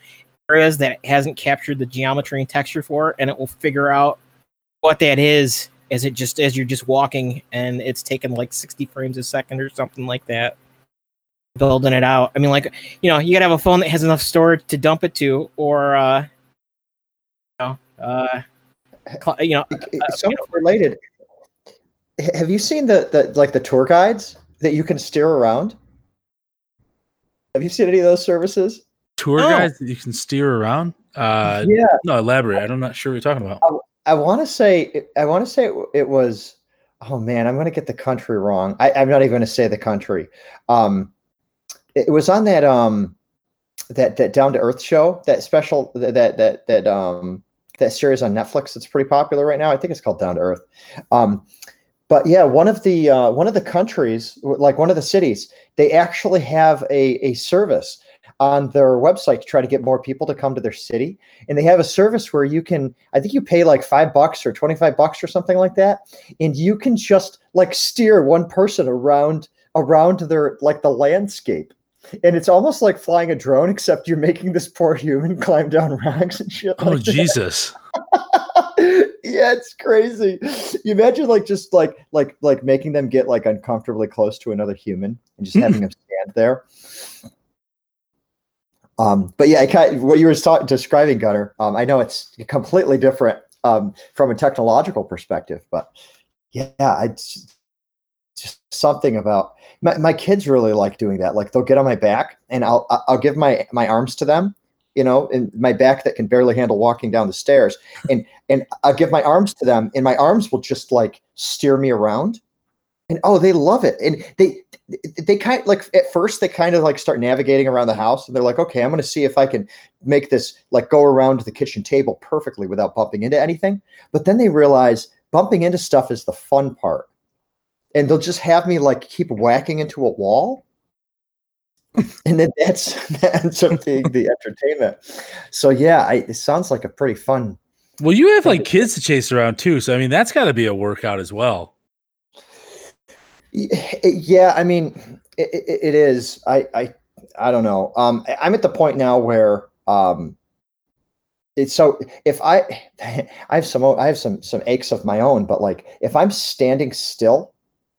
areas that it hasn't captured the geometry and texture for. And it will figure out what that is as it just as you're just walking. And it's taking like sixty frames a second or something like that. Building it out. I mean, like, you know, you gotta have a phone that has enough storage to dump it to, or uh, you know, uh, you know, uh, somewhat related. Have you seen the, the like the tour guides that you can steer around? Have you seen any of those services? Tour no. guides that you can steer around? Uh, yeah. No, elaborate. I'm not sure what you're talking about. I, I want to say, I want to say it, it was. Oh man, I'm gonna get the country wrong. I, I'm not even gonna say the country. Um. It was on that um, that that Down to Earth show, that special that that that um that series on Netflix. It's pretty popular right now. I think it's called Down to Earth. Um, but yeah, one of the uh, one of the countries, like one of the cities, they actually have a a service on their website to try to get more people to come to their city. And they have a service where you can, I think you pay like five bucks or twenty-five bucks or something like that, and you can just like steer one person around around their like the landscape. And it's almost like flying a drone, except you're making this poor human climb down rocks and shit. Oh, like Jesus. Yeah, it's crazy. You imagine like just like like like making them get like uncomfortably close to another human and just mm. having them stand there. Um, but yeah, I kind of, what you were ta- describing, Gunner, um, I know it's completely different um, from a technological perspective, but yeah, I just something about my, my kids really like doing that. Like they'll get on my back and I'll, I'll give my, my arms to them, you know, and my back that can barely handle walking down the stairs, and, and I'll give my arms to them and my arms will just like steer me around, and, oh, they love it. And they, they kind of like, at first they kind of like start navigating around the house and they're like, okay, I'm going to see if I can make this like go around the kitchen table perfectly without bumping into anything. But then they realize bumping into stuff is the fun part. And they'll just have me like keep whacking into a wall, and then that's that ends up being the entertainment. So yeah, I, it sounds like a pretty fun. Well, you have like kids to chase around too, so I mean that's got to be a workout as well. Yeah, I mean it, it, it is. I, I I don't know. Um, I'm at the point now where um, it's so if I I have some I have some some aches of my own, but like if I'm standing still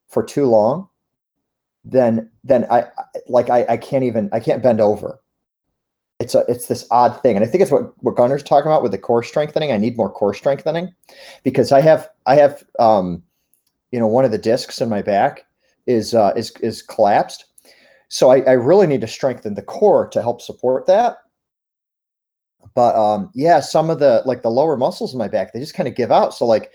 for too long, then then I like I, I can't even I can't bend over. It's a it's this odd thing, and I think it's what, what Gunner's talking about with the core strengthening. I need more core strengthening because I have I have um you know one of the discs in my back is uh, is is collapsed, so I, I really need to strengthen the core to help support that. But um yeah, some of the like the lower muscles in my back, they just kind of give out. So like.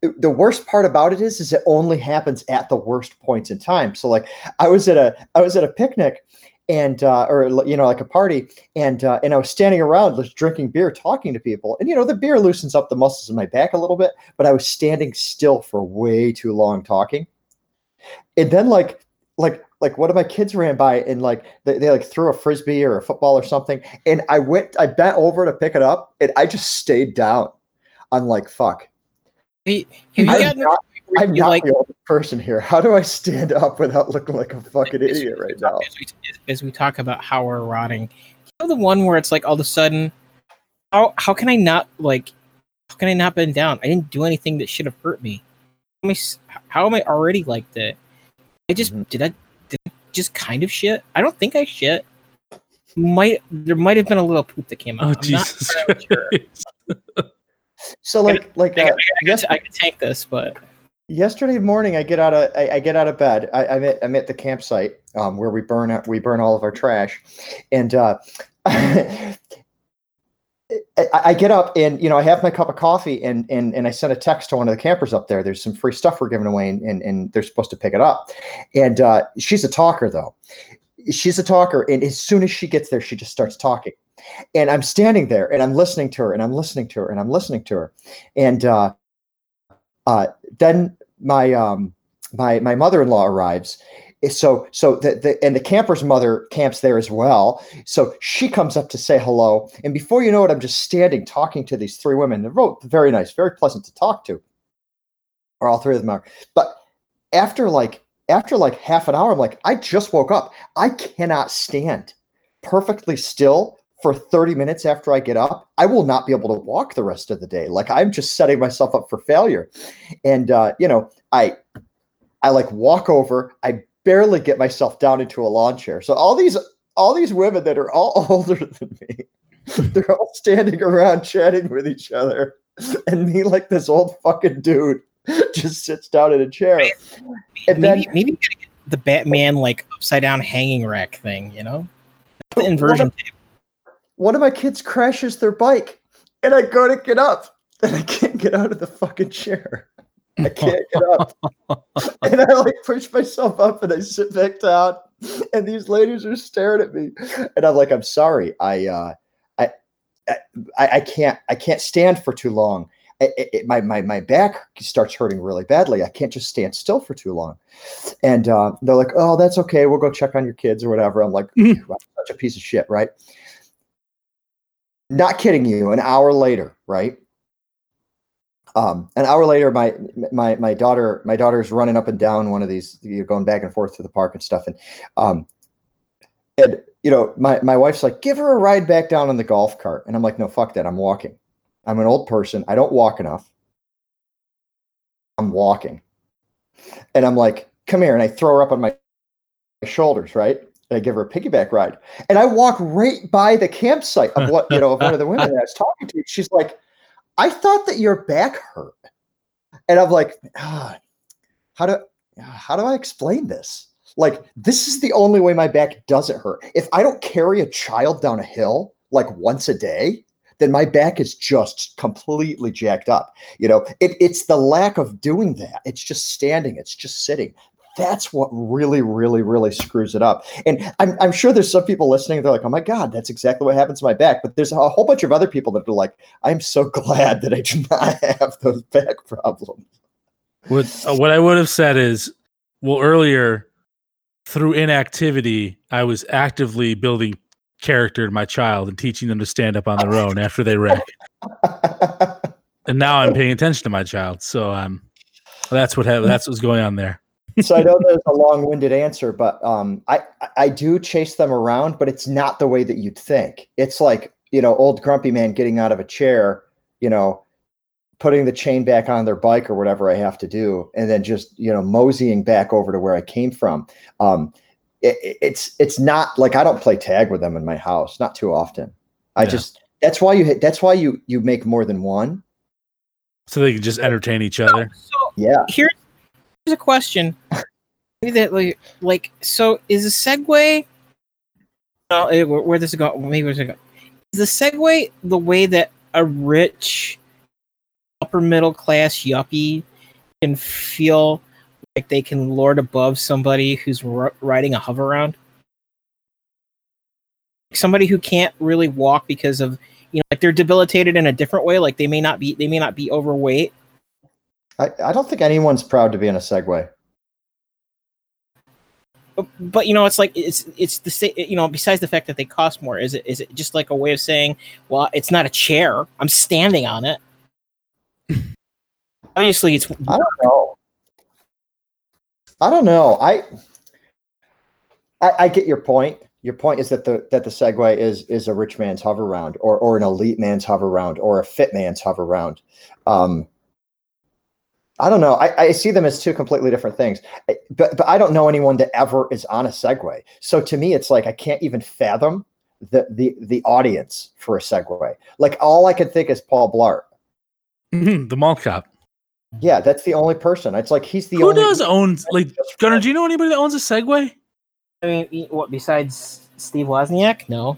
The worst part about it is, is it only happens at the worst points in time. So like I was at a, I was at a picnic and, uh, or, you know, like a party and, uh, and I was standing around just drinking beer, talking to people, and, you know, the beer loosens up the muscles in my back a little bit, but I was standing still for way too long talking. And then like, like, like one of my kids ran by and like, they, they like threw a Frisbee or a football or something. And I went, I bent over to pick it up and I just stayed down. I'm like, fuck. Have you I'm gotten not, I'm not like, the only person here. How do I stand up without looking like a fucking as, idiot right as now? We, as we talk about how we're rotting, you know the one where it's like all of a sudden, how how can I not like How can I not bend down? I didn't do anything that should have hurt me. How am I, how am I already like that? I just mm-hmm. did I did I just kind of shit? I don't think I shit. Might there might have been a little poop that came out. Oh, I'm Jesus not sure. So like I, like uh, I, I, I, yes- I could take this, but yesterday morning I get out of I, I get out of bed. I, I'm at I'm at the campsite um, where we burn up we burn all of our trash, and uh, I, I get up and you know I have my cup of coffee and and and I sent a text to one of the campers up there. There's some free stuff we're giving away and and, and they're supposed to pick it up, and uh, she's a talker though. She's a talker, and as soon as she gets there, she just starts talking. And I'm standing there, and I'm listening to her, and I'm listening to her, and I'm listening to her. And uh, uh, then my um, my my mother-in-law arrives. So so the, the and the camper's mother camps there as well. So she comes up to say hello, and before you know it, I'm just standing talking to these three women. They're both very nice, very pleasant to talk to, or all three of them are. But after like. After like half an hour, I'm like, I just woke up. I cannot stand perfectly still for thirty minutes after I get up. I will not be able to walk the rest of the day. Like I'm just setting myself up for failure. And, uh, you know, I, I like walk over, I barely get myself down into a lawn chair. So all these, all these women that are all older than me, they're all standing around chatting with each other. And me like this old fucking dude just sits down in a chair. And maybe, then maybe the Batman like upside down hanging rack thing, you know, the inversion table. One of my kids crashes their bike, and I go to get up, and I can't get out of the fucking chair. I can't get up, and I like push myself up, and I sit back down, and these ladies are staring at me, and I'm like, I'm sorry, I, uh, I, I, I can't, I can't stand for too long. It, it, it, my, my my back starts hurting really badly. I can't just stand still for too long. And uh, they're like, oh, that's okay. We'll go check on your kids or whatever. I'm like, mm-hmm. wow, such a piece of shit, right? Not kidding you. An hour later, right? Um, an hour later, my my my daughter my daughter's running up and down one of these, you know, going back and forth to the park and stuff. And um, and you know, my my wife's like, give her a ride back down on the golf cart. And I'm like, no, fuck that. I'm walking. I'm an old person. I don't walk enough. I'm walking. And I'm like, come here. And I throw her up on my shoulders, right? And I give her a piggyback ride. And I walk right by the campsite of what, you know, of one of the women that I was talking to. She's like, I thought that your back hurt. And I'm like, ah, how do how do I explain this? Like, this is the only way my back doesn't hurt. If I don't carry a child down a hill like once a day, then my back is just completely jacked up. You know, it, it's the lack of doing that. It's just standing. It's just sitting. That's what really, really, really screws it up. And I'm, I'm sure there's some people listening. They're like, oh my God, that's exactly what happens to my back. But there's a whole bunch of other people that are like, I'm so glad that I do not have those back problems. What, uh, what I would have said is, well, earlier through inactivity, I was actively building character to my child and teaching them to stand up on their own after they wreck. And now I'm paying attention to my child. So um, that's what ha- that's what's going on there. So I know there's a long-winded answer, but um, I, I do chase them around, but it's not the way that you'd think. It's like, you know, old grumpy man getting out of a chair, you know, putting the chain back on their bike or whatever I have to do, and then just, you know, moseying back over to where I came from. Um, It's it's not like I don't play tag with them in my house, not too often. I yeah. just that's why you that's why you you make more than one, so they can just entertain each other. So, so yeah. Here's here's a question. like, like so, is a Segway? No, it, where, where does it go? Maybe where's it go? Is the Segway the way that a rich upper middle class yuppie can feel? Like they can lord above somebody who's r- riding a hover round, somebody who can't really walk because of, you know, like they're debilitated in a different way. Like they may not be, they may not be overweight. I, I don't think anyone's proud to be in a Segway. But, but you know, it's like it's it's the you know, besides the fact that they cost more, is it is it just like a way of saying, well, it's not a chair. I'm standing on it. Obviously, it's. I don't know. I don't know. I, I I get your point. your point is that the that the Segway is is a rich man's hover round, or or an elite man's hover round, or a fit man's hover round. Um, I don't know. I, I see them as two completely different things, I, but but I don't know anyone that ever is on a Segway. So to me, it's like I can't even fathom the the the audience for a Segway. Like all I can think is Paul Blart, mm-hmm, the mall cop. Yeah, that's the only person. It's like he's the who only who does own like Gunner. Do you know anybody that owns a Segway? I mean, what besides Steve Wozniak? No.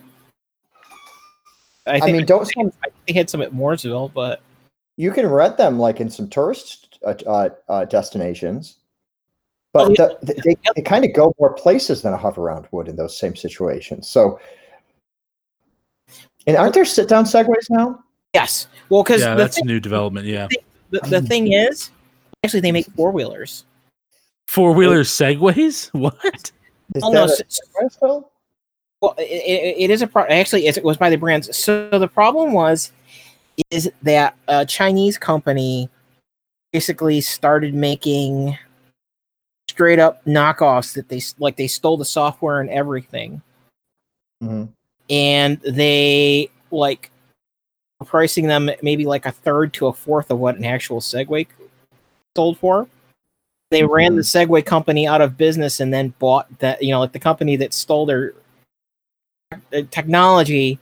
I, think I mean, don't. I think he had some at Mooresville, but you can rent them like in some tourist Uh, uh, destinations, but oh, yeah. the, the, they, they kind of go more places than a hover round would in those same situations. So, and aren't there sit down Segways now? Yes. Well, because yeah, that's thing, a new development. Yeah. The, the, the thing is, actually, they make four wheelers. Four wheeler Segways? What? Is oh, that no, a Segway still? Well, it, it, it is a pro. Actually, it was by the brands. So the problem was, is that a Chinese company basically started making straight up knockoffs that they like they stole the software and everything, mm-hmm. and they like pricing them maybe like a third to a fourth of what an actual Segway sold for. They mm-hmm. ran the Segway company out of business and then bought that, you know, like the company that stole their technology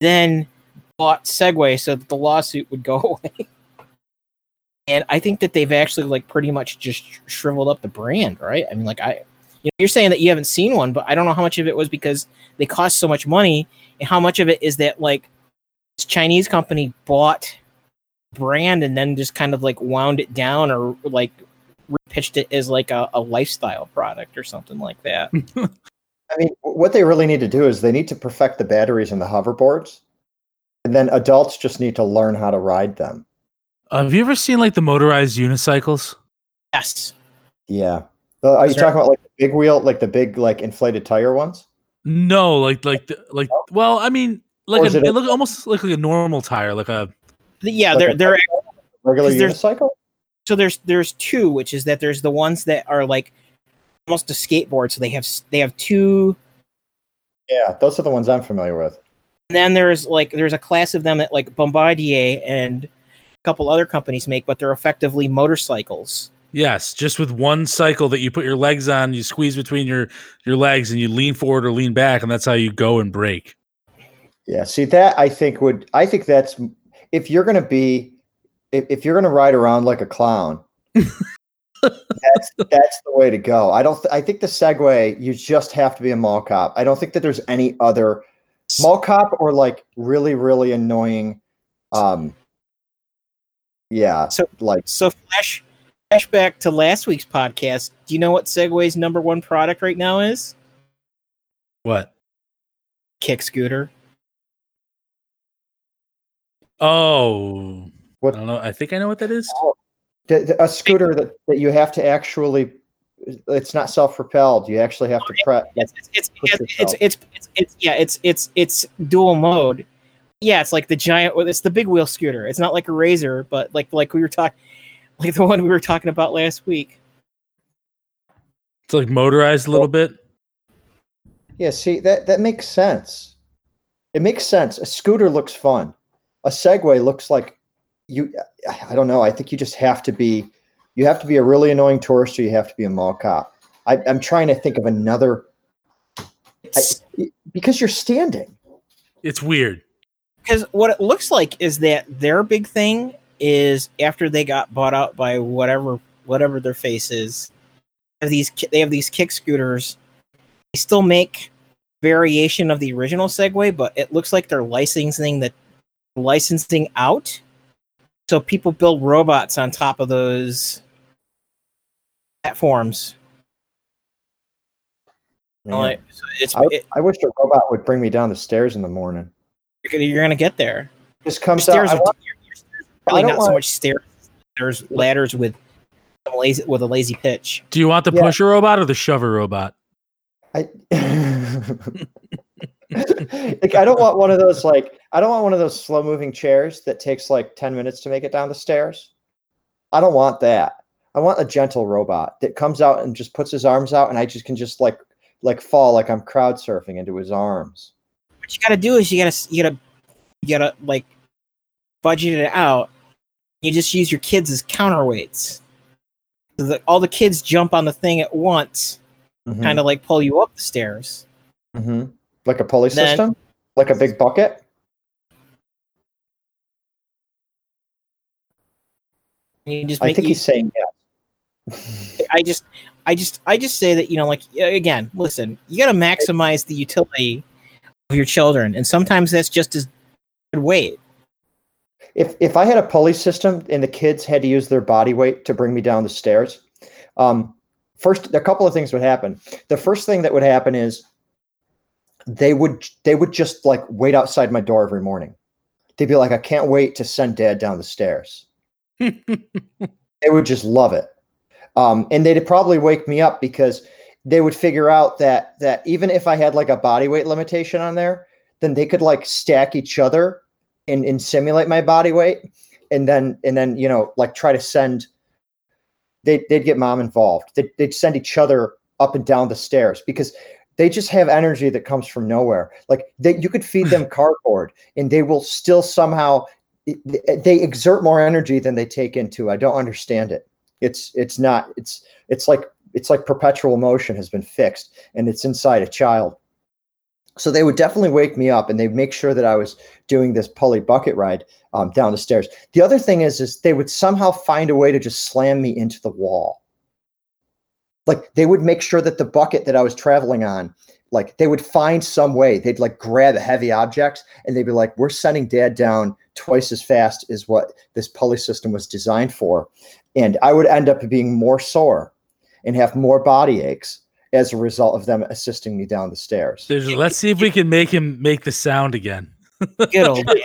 then bought Segway so that the lawsuit would go away. And I think that they've actually like pretty much just shriveled up the brand, right? I mean, like I, you know, you're saying that you haven't seen one, but I don't know how much of it was because they cost so much money, and how much of it is that like this Chinese company bought brand and then just kind of like wound it down or like repitched it as like a, a lifestyle product or something like that. I mean, what they really need to do is they need to perfect the batteries and the hoverboards, and then adults just need to learn how to ride them. Uh, have you ever seen like the motorized unicycles? Yes. Yeah. Uh, are you talking about like the big wheel, like the big like inflated tire ones? No, like like the, like. Well, I mean, like a, it, it looks almost like, like a normal tire, like a. Yeah, like they're they're regular unicycle. So there's there's two, which is that there's the ones that are like almost a skateboard. So they have they have two. Yeah, those are the ones I'm familiar with. And then there's like there's a class of them that like Bombardier and couple other companies make, but they're effectively motorcycles. Yes, just with one cycle that you put your legs on, you squeeze between your your legs and you lean forward or lean back, and that's how you go and brake. Yeah, see that I think would I think that's if you're going to be if, if you're going to ride around like a clown, that's that's the way to go. I don't th- I think the Segway, you just have to be a mall cop. I don't think that there's any other mall cop or like really really annoying um Yeah. So, like, so flash, flashback to last week's podcast. Do you know what Segway's number one product right now is? What? Kick scooter. Oh, what? I don't know. I think I know what that is. Oh, a scooter that, that you have to actually. It's not self-propelled. You actually have to press. It's it's it's it's, it's it's it's yeah. It's it's it's dual mode. Yeah, it's like the giant. It's the big wheel scooter. It's not like a Razor, but like like we were talking, like the one we were talking about last week. It's like motorized a little bit. Yeah, see that that makes sense. It makes sense. A scooter looks fun. A Segway looks like you. I don't know. I think you just have to be. You have to be a really annoying tourist, or you have to be a mall cop. I, I'm trying to think of another. I, because you're standing. It's weird. Because what it looks like is that their big thing is after they got bought out by whatever whatever their face is, they have these, they have these kick scooters. They still make variation of the original Segway, but it looks like they're licensing the licensing out. So people build robots on top of those platforms. Like, so it's, I, it, I wish a robot would bring me down the stairs in the morning. You're gonna get there. Just comes your stairs out. I want, your, your stairs probably I not want, so much stairs. There's ladders with a lazy with a lazy pitch. Do you want the yeah. pusher robot or the shover robot? I like. I don't want one of those. Like I don't want one of those slow moving chairs that takes like ten minutes to make it down the stairs. I don't want that. I want a gentle robot that comes out and just puts his arms out, and I just can just like like fall like I'm crowd surfing into his arms. What you got to do is you got to you got to you got to like budget it out. You just use your kids as counterweights. So that all the kids jump on the thing at once, mm-hmm. kind of like pull you up the stairs. Mm-hmm. Like a pulley then, system? Like a big bucket? You just make I think you, he's saying yeah. I just I just I just say that, you know, like, again, listen, you got to maximize the utility of your children, and sometimes that's just as good weight. If if I had a pulley system and the kids had to use their body weight to bring me down the stairs, um, first a couple of things would happen. The first thing that would happen is they would they would just like wait outside my door every morning. They'd be like, I can't wait to send Dad down the stairs. They would just love it. Um, and they'd probably wake me up because they would figure out that that even if I had like a body weight limitation on there, then they could like stack each other and, and simulate my body weight. And then, and then, you know, like try to send, they, they'd get Mom involved. They'd, they'd send each other up and down the stairs because they just have energy that comes from nowhere. Like they, you could feed them cardboard and they will still somehow, they exert more energy than they take into. I don't understand it. It's, it's not, it's, it's like, it's like perpetual motion has been fixed and it's inside a child. So they would definitely wake me up and they'd make sure that I was doing this pulley bucket ride um, down the stairs. The other thing is, is they would somehow find a way to just slam me into the wall. Like they would make sure that the bucket that I was traveling on, like they would find some way. They'd like grab a heavy object and they'd be like, we're sending Dad down twice as fast as what this pulley system was designed for. And I would end up being more sore and have more body aches as a result of them assisting me down the stairs. There's, let's see if we can make him make the sound again. Good old man.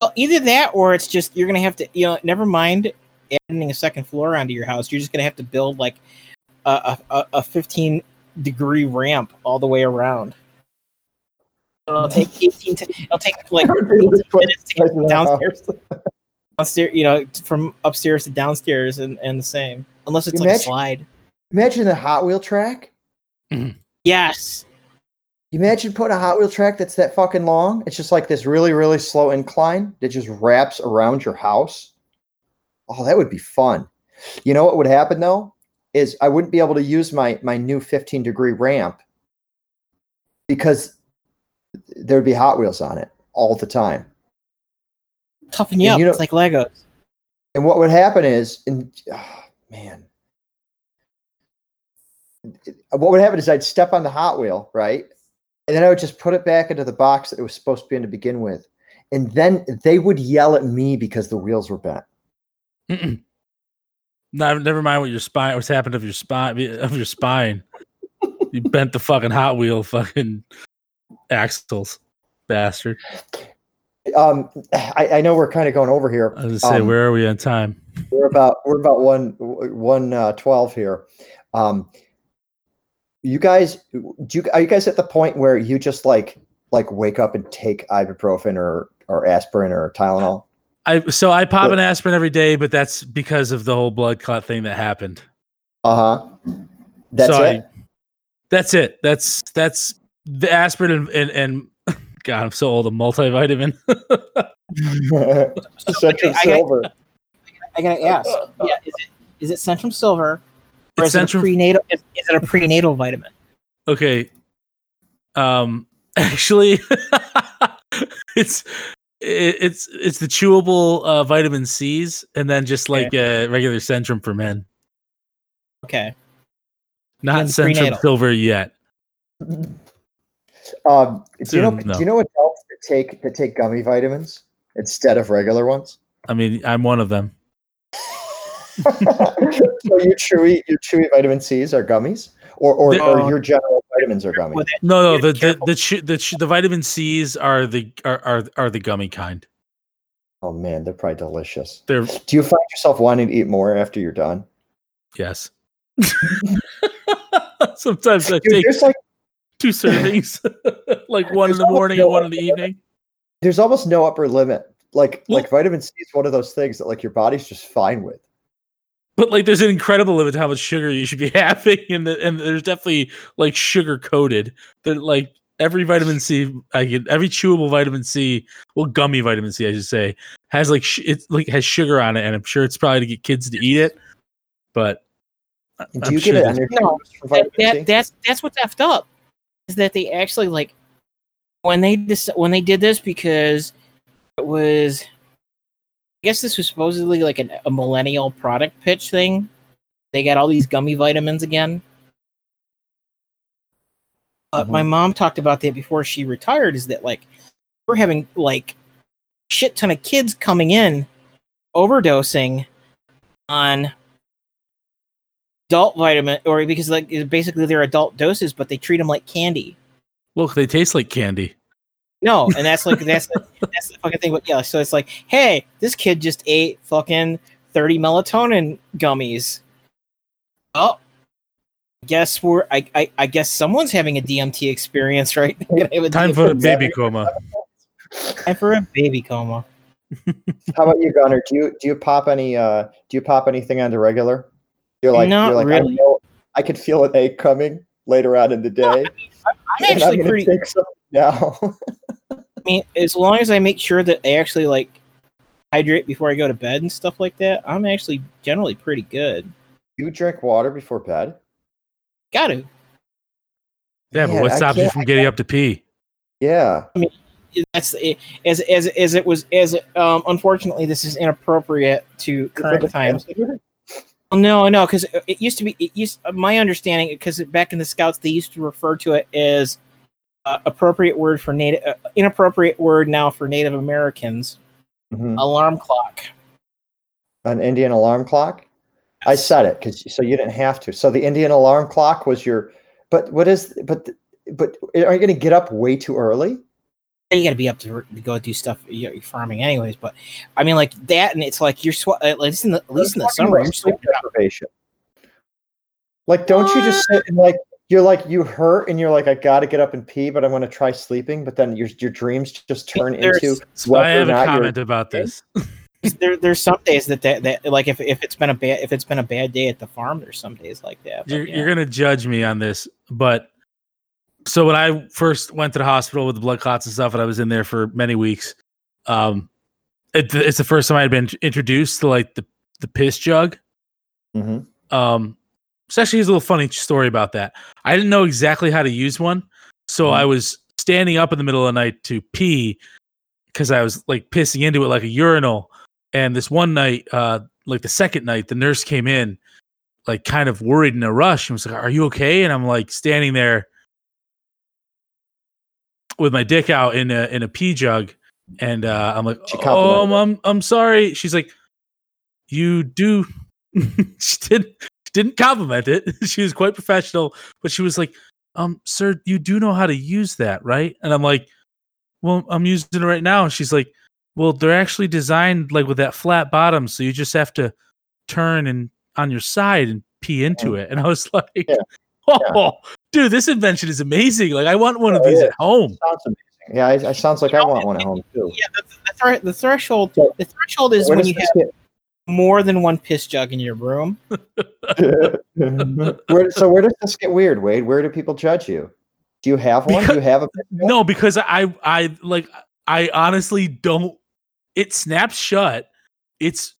Well, either that or it's just, you're going to have to, you know, never mind adding a second floor onto your house. You're just going to have to build like a, a, a fifteen degree ramp all the way around. It'll take eighteen, to, it'll take like eighteen minutes to get downstairs. Downstairs, you know, from upstairs to downstairs, and, and the same, unless it's imagine, like a slide. Imagine the Hot Wheel track. Mm-hmm. Yes. Imagine putting a Hot Wheel track that's that fucking long. It's just like this really, really slow incline that just wraps around your house. Oh, that would be fun. You know what would happen though is I wouldn't be able to use my my new fifteen degree ramp because there'd be Hot Wheels on it all the time. Toughen you and up. You know, it's like Legos. And what would happen is, and oh, man, what would happen is I'd step on the Hot Wheel, right? And then I would just put it back into the box that it was supposed to be in to begin with. And then they would yell at me because the wheels were bent. Mm-mm. No, never mind what your spine, what's happened of your spine, of your spine. You bent the fucking Hot Wheel fucking axles, bastard. Um, I, I know we're kind of going over here. I was gonna say, um, where are we on time? We're about we're about one one uh, twelve here. Um, you guys, do you, are you guys at the point where you just like like wake up and take ibuprofen or or aspirin or Tylenol? I so I pop but, an aspirin every day, but that's because of the whole blood clot thing that happened. Uh huh. That's so it. I, that's it. That's that's the aspirin and and. and God, I'm so old. A multivitamin. Centrum I, Silver. I gotta ask. Yeah, is it is it Centrum Silver, or is, Centrum... It prenatal, is, is it a prenatal vitamin? Okay. Um. Actually, it's it, it's it's the chewable uh, vitamin C's, and then just like okay. uh, regular Centrum for men. Okay. Not Centrum prenatal. Silver yet. Um, do you know? No. Do you know adults that take that take gummy vitamins instead of regular ones? I mean, I'm one of them. So your chewy, your chewy vitamin C's are gummies, or or, the, or uh, your general vitamins are gummies. No, no, the the the, chew, the, chew, the vitamin C's are the are, are are the gummy kind. Oh man, they're probably delicious. They're, do you find yourself wanting to eat more after you're done? Yes. Sometimes I Dude, take. Like, two servings, like one there's in the morning no and one in the evening. There's almost no upper limit. Like, yeah. like vitamin C is one of those things that like your body's just fine with. But like, there's an incredible limit to how much sugar you should be having, and the, and there's definitely like sugar coated. That like every vitamin C, I get every chewable vitamin C, well, gummy vitamin C, I should say, has like sh- it like has sugar on it, and I'm sure it's probably to get kids to eat it. But I- do I'm you sure get an energy? No, that, that, that's that's what's effed up, is that they actually like when they dis- when they did this, because it was. I guess this was supposedly like an, a millennial product pitch thing. They got all these gummy vitamins again. But mm-hmm. my mom talked about that before she retired, is that like we're having like shit ton of kids coming in overdosing on adult vitamin, or because like basically they're adult doses, but they treat them like candy. Look, they taste like candy. No, and that's like that's the, that's the fucking thing. But yeah, so it's like, hey, this kid just ate fucking thirty melatonin gummies. Oh, guess we're I I, I guess someone's having a D M T experience, right? Time for a baby coma. Time for a baby coma. How about you, Gunner? Do you do you pop any uh, do you pop anything on the regular? You're like, Not you're like really. I know I could feel an ache coming later on in the day. No, I mean, I'm, I'm actually I'm pretty. No. I mean, as long as I make sure that I actually like hydrate before I go to bed and stuff like that, I'm actually generally pretty good. You drink water before bed? Got to. Yeah, yeah, but what stops you from getting up to pee? Yeah. I mean, that's it, as as as it was as um unfortunately this is inappropriate to current times. Well, no, no, because it used to be it used my understanding because back in the Scouts they used to refer to it as. Uh, appropriate word for native, uh, inappropriate word now for Native Americans. Mm-hmm. Alarm clock. An Indian alarm clock. I said it because so you didn't have to. So the Indian alarm clock was your. But what is? But but are you going to get up way too early? You got to be up to go do stuff. You're farming anyways. But I mean, like that, and it's like you're sw- at least in the at least in the summer. I'm sleep deprivation. Like, don't you just sit and like. You're like you hurt, and you're like, I got to get up and pee, but I want to try sleeping. But then your your dreams just turn there's, into. So I have a comment about this. there, there's some days that, that that like if if it's been a bad if it's been a bad day at the farm, there's some days like that. You're, yeah. you're gonna judge me on this, but so when I first went to the hospital with the blood clots and stuff, and I was in there for many weeks, um, it, it's the first time I had been introduced to like the the piss jug. Mm-hmm. Um. So actually, here's a little funny story about that. I didn't know exactly how to use one, so mm-hmm. I was standing up in the middle of the night to pee because I was like pissing into it like a urinal. And this one night, uh, like the second night, the nurse came in, like kind of worried in a rush, and was like, "Are you okay?" And I'm like standing there with my dick out in a in a pee jug, and uh, I'm like, "Oh, I'm, I'm I'm sorry." She's like, "You do." She did. Didn't compliment it. She was quite professional, but she was like, um, sir, you do know how to use that, right? And I'm like, well, I'm using it right now. And she's like, well, they're actually designed like with that flat bottom. So you just have to turn and on your side and pee into it. And I was like, yeah. oh, yeah. dude, this invention is amazing. Like I want one oh, of these yeah. at home. Sounds amazing. Yeah, it, it sounds like you I know, want it, one at home too. Yeah, the, the, th- the threshold, so, the threshold is when you have... Hit? More than one piss jug in your room. where, so where does this get weird, Wade? Where do people judge you? Do you have one? Because, do you have a piss jug? No, because I, I like, I honestly don't. It snaps shut. It's,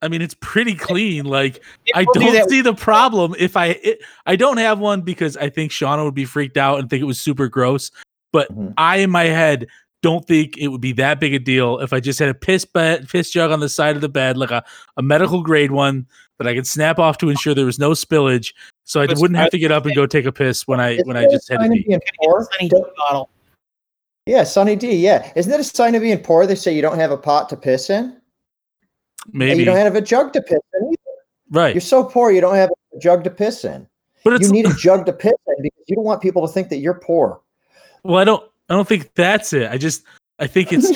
I mean, it's pretty clean. Like it I don't do see the problem if I, it, I don't have one because I think Shauna would be freaked out and think it was super gross. But mm-hmm. I, in my head. Don't think it would be that big a deal if I just had a piss bed, piss jug on the side of the bed, like a, a medical grade one that I could snap off to ensure there was no spillage, so I but wouldn't have to get up and go take a piss when I when I just had to pee. Yeah, Sunny D. Yeah, isn't that a sign of being poor? They say you don't have a pot to piss in. Maybe and you don't have a jug to piss in. Either. Right, you're so poor you don't have a jug to piss in. But it's, you need a jug to piss in because you don't want people to think that you're poor. Well, I don't. I don't think that's it. I just, I think it's,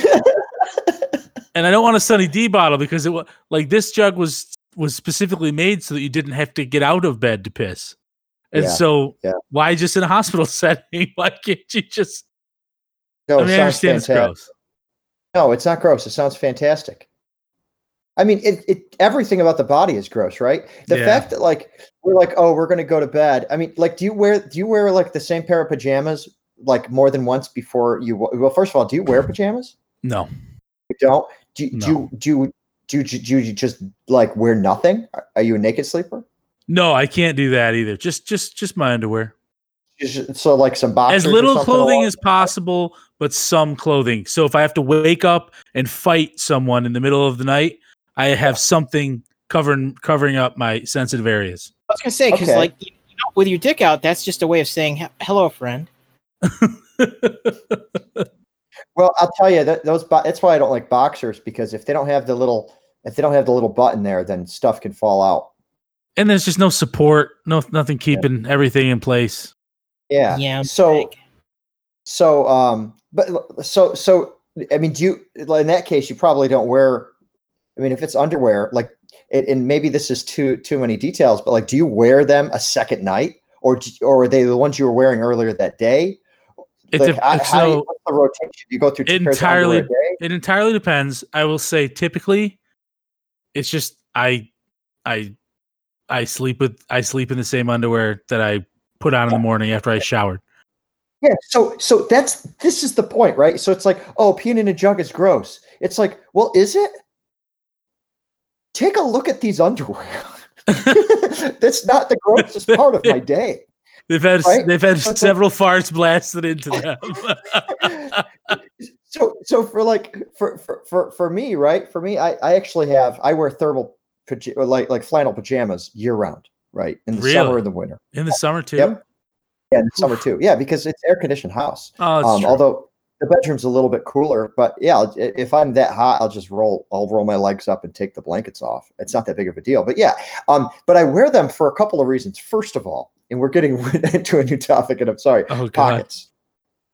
and I don't want a Sunny D bottle because it was like this jug was was specifically made so that you didn't have to get out of bed to piss. And yeah, so, yeah. why just in a hospital setting? Why can't you just? No, I mean, it sounds I understand fantastic. It's gross. No, it's not gross. It sounds fantastic. I mean, it, it everything about the body is gross, right? The yeah. fact that like we're like, oh, we're gonna go to bed. I mean, like, do you wear do you wear like the same pair of pajamas like more than once before you? Well, first of all, do you wear pajamas? No, you don't. Do do, no. do you do you, do you just like wear nothing? Are you a naked sleeper? No, I can't do that either. Just just just my underwear. So like some boxers, as little clothing as possible, but some clothing. So if I have to wake up and fight someone in the middle of the night, I have something covering covering up my sensitive areas. I was gonna say, because okay. like you know, with your dick out, that's just a way of saying hello, friend. Well, I'll tell you that those. Bo- that's why I don't like boxers, because if they don't have the little, if they don't have the little button there, then stuff can fall out. And there's just no support, no nothing keeping yeah. everything in place. Yeah. Yeah. I'm so, sick. so, um, but so, so, I mean, do you, in that case, you probably don't wear, I mean, if it's underwear, like, it, and maybe this is too, too many details, but like, do you wear them a second night, or, do, or are they the ones you were wearing earlier that day? It like, de- how, so how do you, what's the rotation? Do you go through two entirely, pairs of underwear a day? It entirely depends. I will say typically it's just, I, I, I sleep with, I sleep in the same underwear that I put on in the morning after I showered. Yeah, so so that's this is the point, right? So it's like, oh, peeing in a jug is gross. It's like, well, is it? Take a look at these underwear. That's not the grossest part of my day. They've had right? they've had so several like, farts blasted into them. so so for like for, for for for me, right? For me, I I actually have I wear thermal like like flannel pajamas year round. Right. In the really? summer or the winter. In the summer too? Yep. Yeah, in the summer too. Yeah, because it's air conditioned house. Oh, that's um, true. Although the bedroom's a little bit cooler, but yeah, if I'm that hot, I'll just roll, I'll roll my legs up and take the blankets off. It's not that big of a deal, but yeah. Um, but I wear them for a couple of reasons. First of all, and we're getting into a new topic and I'm sorry, oh, pockets,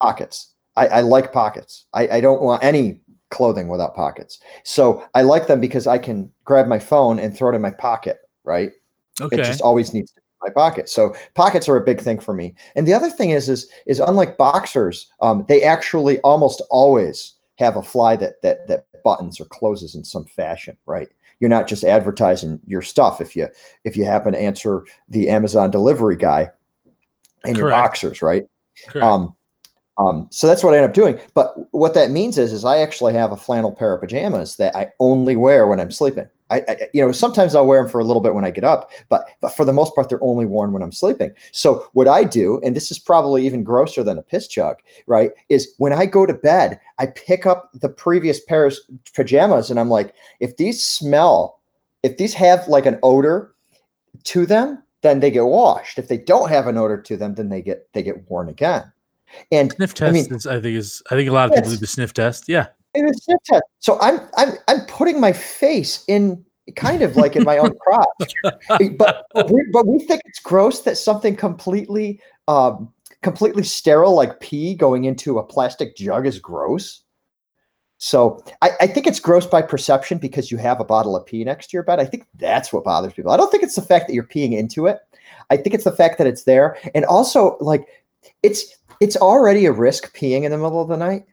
pockets. I, I like pockets. I, I don't want any clothing without pockets. So I like them because I can grab my phone and throw it in my pocket. Right. Okay. It just always needs to be in my pocket. So pockets are a big thing for me. And the other thing is, is, is unlike boxers, um, they actually almost always have a fly that, that, that buttons or closes in some fashion, right? You're not just advertising your stuff. If you, if you happen to answer the Amazon delivery guy in your boxers, right? Correct. Um, um, so that's what I end up doing. But what that means is, is I actually have a flannel pair of pajamas that I only wear when I'm sleeping. I, I, you know, sometimes I'll wear them for a little bit when I get up, but, but for the most part, they're only worn when I'm sleeping. So what I do, and this is probably even grosser than a piss chug, right, is when I go to bed, I pick up the previous pair of pajamas and I'm like, if these smell, if these have like an odor to them, then they get washed. If they don't have an odor to them, then they get, they get worn again. And sniff test, I mean, is, I think is, I think a lot of people do the sniff test. Yeah. So I'm I'm I'm putting my face in kind of like in my own crotch, but but we, but we think it's gross that something completely um, completely sterile like pee going into a plastic jug is gross. So I, I think it's gross by perception because you have a bottle of pee next to your bed. I think that's what bothers people. I don't think it's the fact that you're peeing into it. I think it's the fact that it's there, and also like it's it's already a risk peeing in the middle of the night.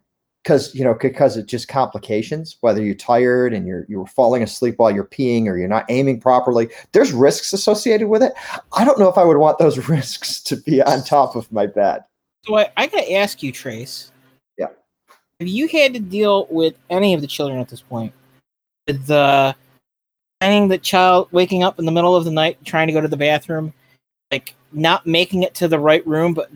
Because you know, because it's just complications. Whether you're tired and you're you're falling asleep while you're peeing, or you're not aiming properly, there's risks associated with it. I don't know if I would want those risks to be on top of my bed. So I, I gotta ask you, Trace. Yeah. Have you had to deal with any of the children at this point? The finding the child waking up in the middle of the night, trying to go to the bathroom, like not making it to the right room, but.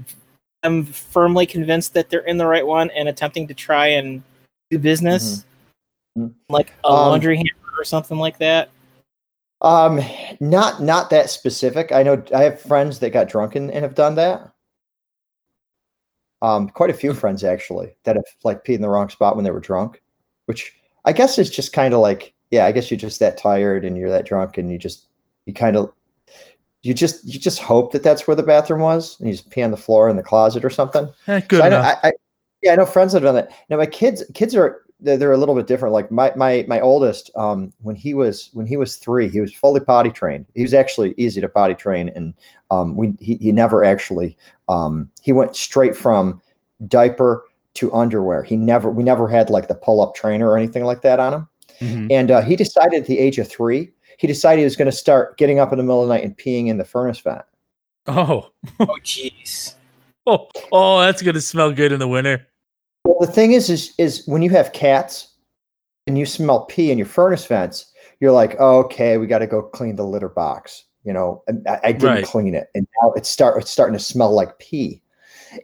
I'm firmly convinced that they're in the right one and attempting to try and do business, mm-hmm. like a um, laundry hamper or something like that. Um, not not that specific. I know I have friends that got drunken and have done that. Um, quite a few friends actually that have like peed in the wrong spot when they were drunk, which I guess is just kind of like yeah. I guess you're just that tired and you're that drunk and you just you kind of. You just you just hope that that's where the bathroom was, and you just pee on the floor in the closet or something. Eh, good so I know, I, I, yeah, I know friends that have done that. Now my kids kids are they're, they're a little bit different. Like my my my oldest, um, when he was when he was three, he was fully potty trained. He was actually easy to potty train, and um, we he he never actually um, he went straight from diaper to underwear. He never we never had like the pull up trainer or anything like that on him. Mm-hmm. And uh, he decided at the age of three, he decided he was going to start getting up in the middle of the night and peeing in the furnace vent. Oh, oh, jeez. Oh, oh, that's going to smell good in the winter. Well, the thing is, is, is when you have cats and you smell pee in your furnace vents, you're like, oh, okay, we got to go clean the litter box. You know, I, I didn't right. clean it, and now it's start it's starting to smell like pee.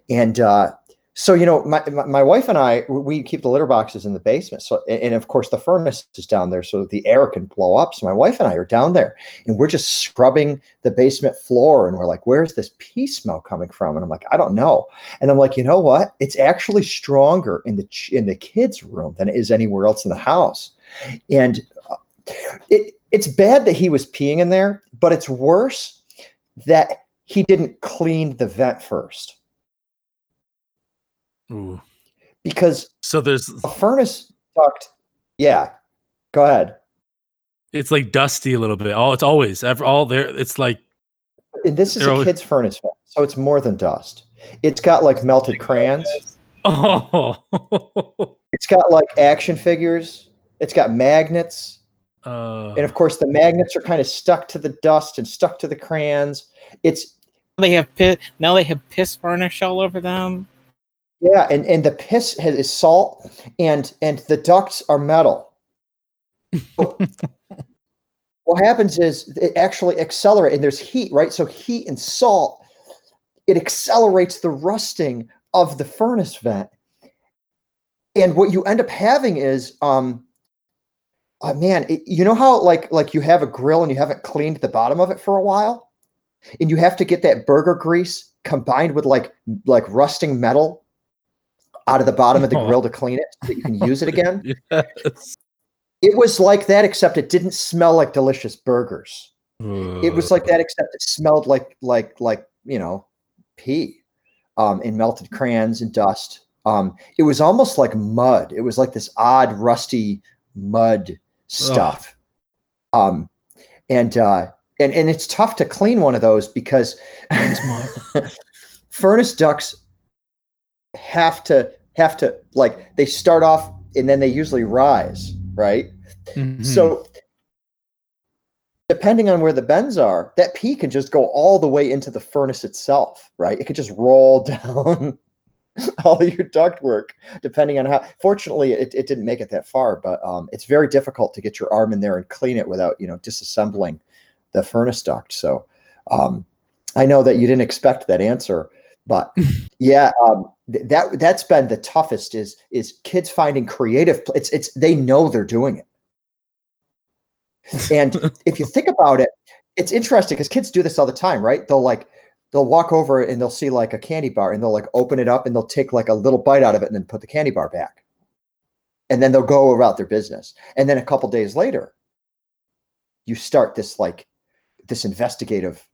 And uh, so, you know, my my wife and I, we keep the litter boxes in the basement. So, and of course, the furnace is down there, so the air can blow up. So my wife and I are down there, and we're just scrubbing the basement floor, and we're like, "Where's this pee smell coming from?" And I'm like, "I don't know." And I'm like, "You know what? It's actually stronger in the in the kids' room than it is anywhere else in the house." And it. It's bad that he was peeing in there, but it's worse that he didn't clean the vent first. Ooh. Because so there's a furnace duct. Yeah, go ahead. It's like dusty a little bit. Oh, it's always all there. It's like and this is a always... kid's furnace vent, so it's more than dust. It's got like melted crayons. Oh, it's got like action figures. It's got magnets. Uh, and of course, the magnets are kind of stuck to the dust and stuck to the crayons. It's they have piss, now they have piss varnish all over them. Yeah, and, and the piss has, is salt, and and the ducts are metal. So what happens is it actually accelerates, and there's heat, right? So heat and salt, it accelerates the rusting of the furnace vent. And what you end up having is um. Oh man, it, you know how like like you have a grill and you haven't cleaned the bottom of it for a while, and you have to get that burger grease combined with like like rusting metal out of the bottom of the grill to clean it so that you can use it again. Yes. It was like that, except it didn't smell like delicious burgers. Uh. It was like that, except it smelled like like like you know pee, um, and melted crayons and dust. Um, it was almost like mud. It was like this odd rusty mud stuff. Ugh. um and uh and and it's tough to clean one of those because furnace ducts have to have to like they start off and then they usually rise, right? Mm-hmm. So depending on where the bends are, that pee can just go all the way into the furnace itself, right? It could just roll down all your ductwork, depending on how. Fortunately, it, it didn't make it that far, but um, it's very difficult to get your arm in there and clean it without, you know, disassembling the furnace duct. So um, I know that you didn't expect that answer, but yeah, um, th- that that's been the toughest is is kids finding creative. Pl- it's it's they know they're doing it, and if you think about it, it's interesting because kids do this all the time, right? They'll like. They'll walk over and they'll see like a candy bar and they'll like open it up and they'll take like a little bite out of it and then put the candy bar back. And then they'll go about their business. And then a couple days later, you start this like this investigative.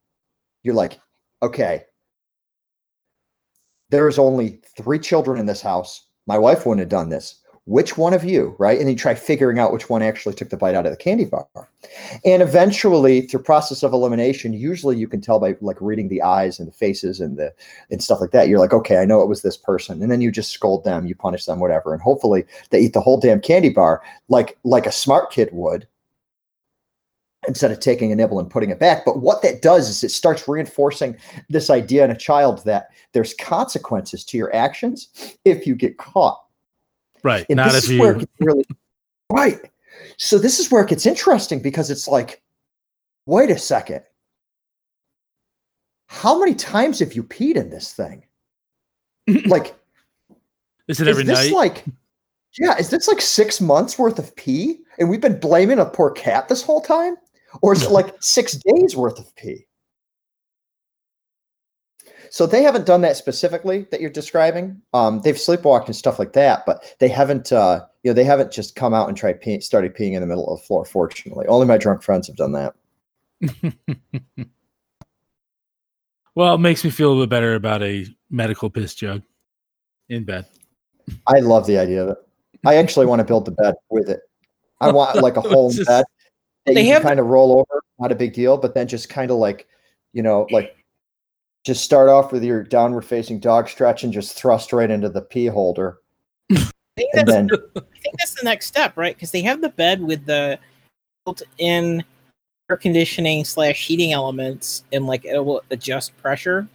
You're like, okay, there's only three children in this house. My wife wouldn't have done this. Which one of you, right? And then you try figuring out which one actually took the bite out of the candy bar. And eventually, through process of elimination, usually you can tell by like reading the eyes and the faces and the and stuff like that. You're like, okay, I know it was this person. And then you just scold them, you punish them, whatever. And hopefully they eat the whole damn candy bar like like a smart kid would instead of taking a nibble and putting it back. But what that does is it starts reinforcing this idea in a child that there's consequences to your actions if you get caught. Right. And not this if is you... where it gets really right. So this is where it gets interesting because it's like, wait a second. How many times have you peed in this thing? Like, is it every is this night? Like, yeah, is this like six months worth of pee? And we've been blaming a poor cat this whole time? Or is it like six days worth of pee? So they haven't done that specifically that you're describing. Um, they've sleepwalked and stuff like that, but they haven't. Uh, you know, they haven't just come out and tried pee- started peeing in the middle of the floor. Fortunately, only my drunk friends have done that. Well, it makes me feel a little bit better about a medical piss jug in bed. I love the idea of it. I actually want to build the bed with it. I want like a whole just, bed that you have- can kind of roll over. Not a big deal, but then just kind of like, you know, like. Just start off with your downward facing dog stretch and just thrust right into the pee holder. think that's, then... I think that's the next step, right? Because they have the bed with the built-in air conditioning slash heating elements, and like it will adjust pressure.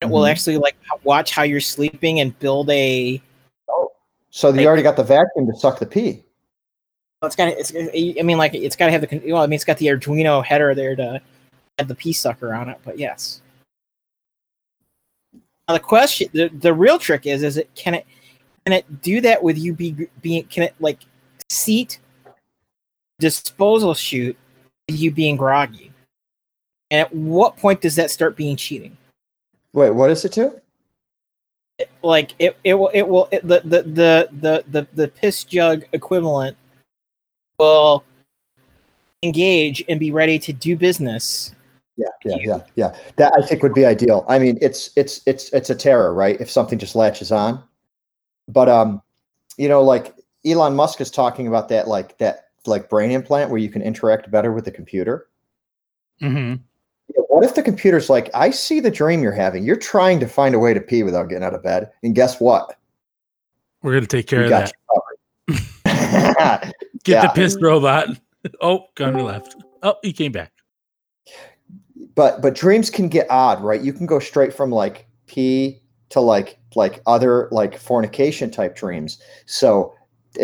It mm-hmm. will actually like watch how you're sleeping and build a. Oh, so you already got the vacuum to suck the pee. It's got. It's. I mean, like it's got to have the. Well, I mean, it's got the Arduino header there to have the pee sucker on it. But yes. Now the question, the, the real trick is, is it can it can it do that with you be being can it like seat disposal chute with you being groggy? And at what point does that start being cheating? Wait, what is it to? It, like it, it will, it will, it, the, the the the the the piss jug equivalent will engage and be ready to do business. Yeah, yeah, yeah, yeah. That I think would be ideal. I mean, it's it's it's it's a terror, right? If something just latches on, but um, you know, like Elon Musk is talking about that, like that, like brain implant where you can interact better with the computer. Mm-hmm. What if the computer's like, I see the dream you're having. You're trying to find a way to pee without getting out of bed, and guess what? We're gonna take care we of got that. Get yeah. the piss robot. Oh, Gunner left. Oh, he came back. But but dreams can get odd, right? You can go straight from like pee to like like other like fornication type dreams. So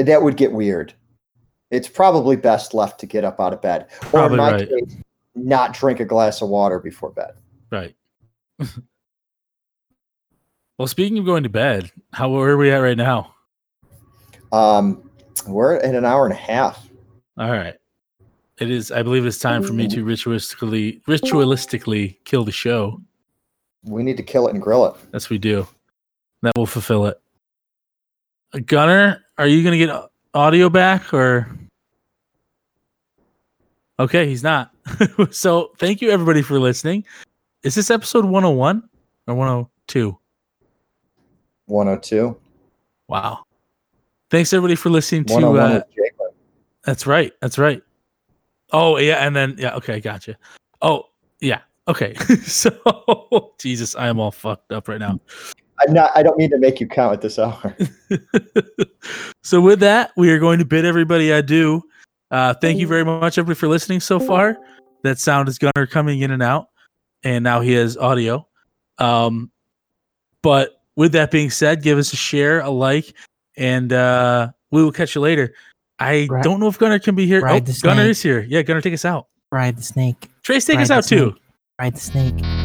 that would get weird. It's probably best left to get up out of bed. Probably or in my right. case, not drink a glass of water before bed. Right. Well, speaking of going to bed, how where are we at right now? Um, we're at an hour and a half. All right. It is, I believe it's time for me to ritualistically ritualistically kill the show. We need to kill it and grill it. Yes, we do. That will fulfill it. Gunner, are you going to get audio back or? Okay, he's not. So thank you everybody for listening. Is this episode one oh one or one oh two? one oh two. Wow. Thanks everybody for listening to uh, That's right. That's right. Oh, yeah, and then, yeah, okay, gotcha. Oh, yeah, okay. So, Jesus, I am all fucked up right now. I'm not, I don't mean to make you count at this hour. So with that, we are going to bid everybody adieu. Uh, thank you very much, everybody, for listening so far. That sound is Gunner coming in and out, and now he has audio. Um, but with that being said, give us a share, a like, and uh, we will catch you later. I Bri- don't know if Gunner can be here. Oh, Gunner is here. Yeah, Gunner, take us out. Ride the snake. Trace, take Ride us out, snake. too. Ride the snake.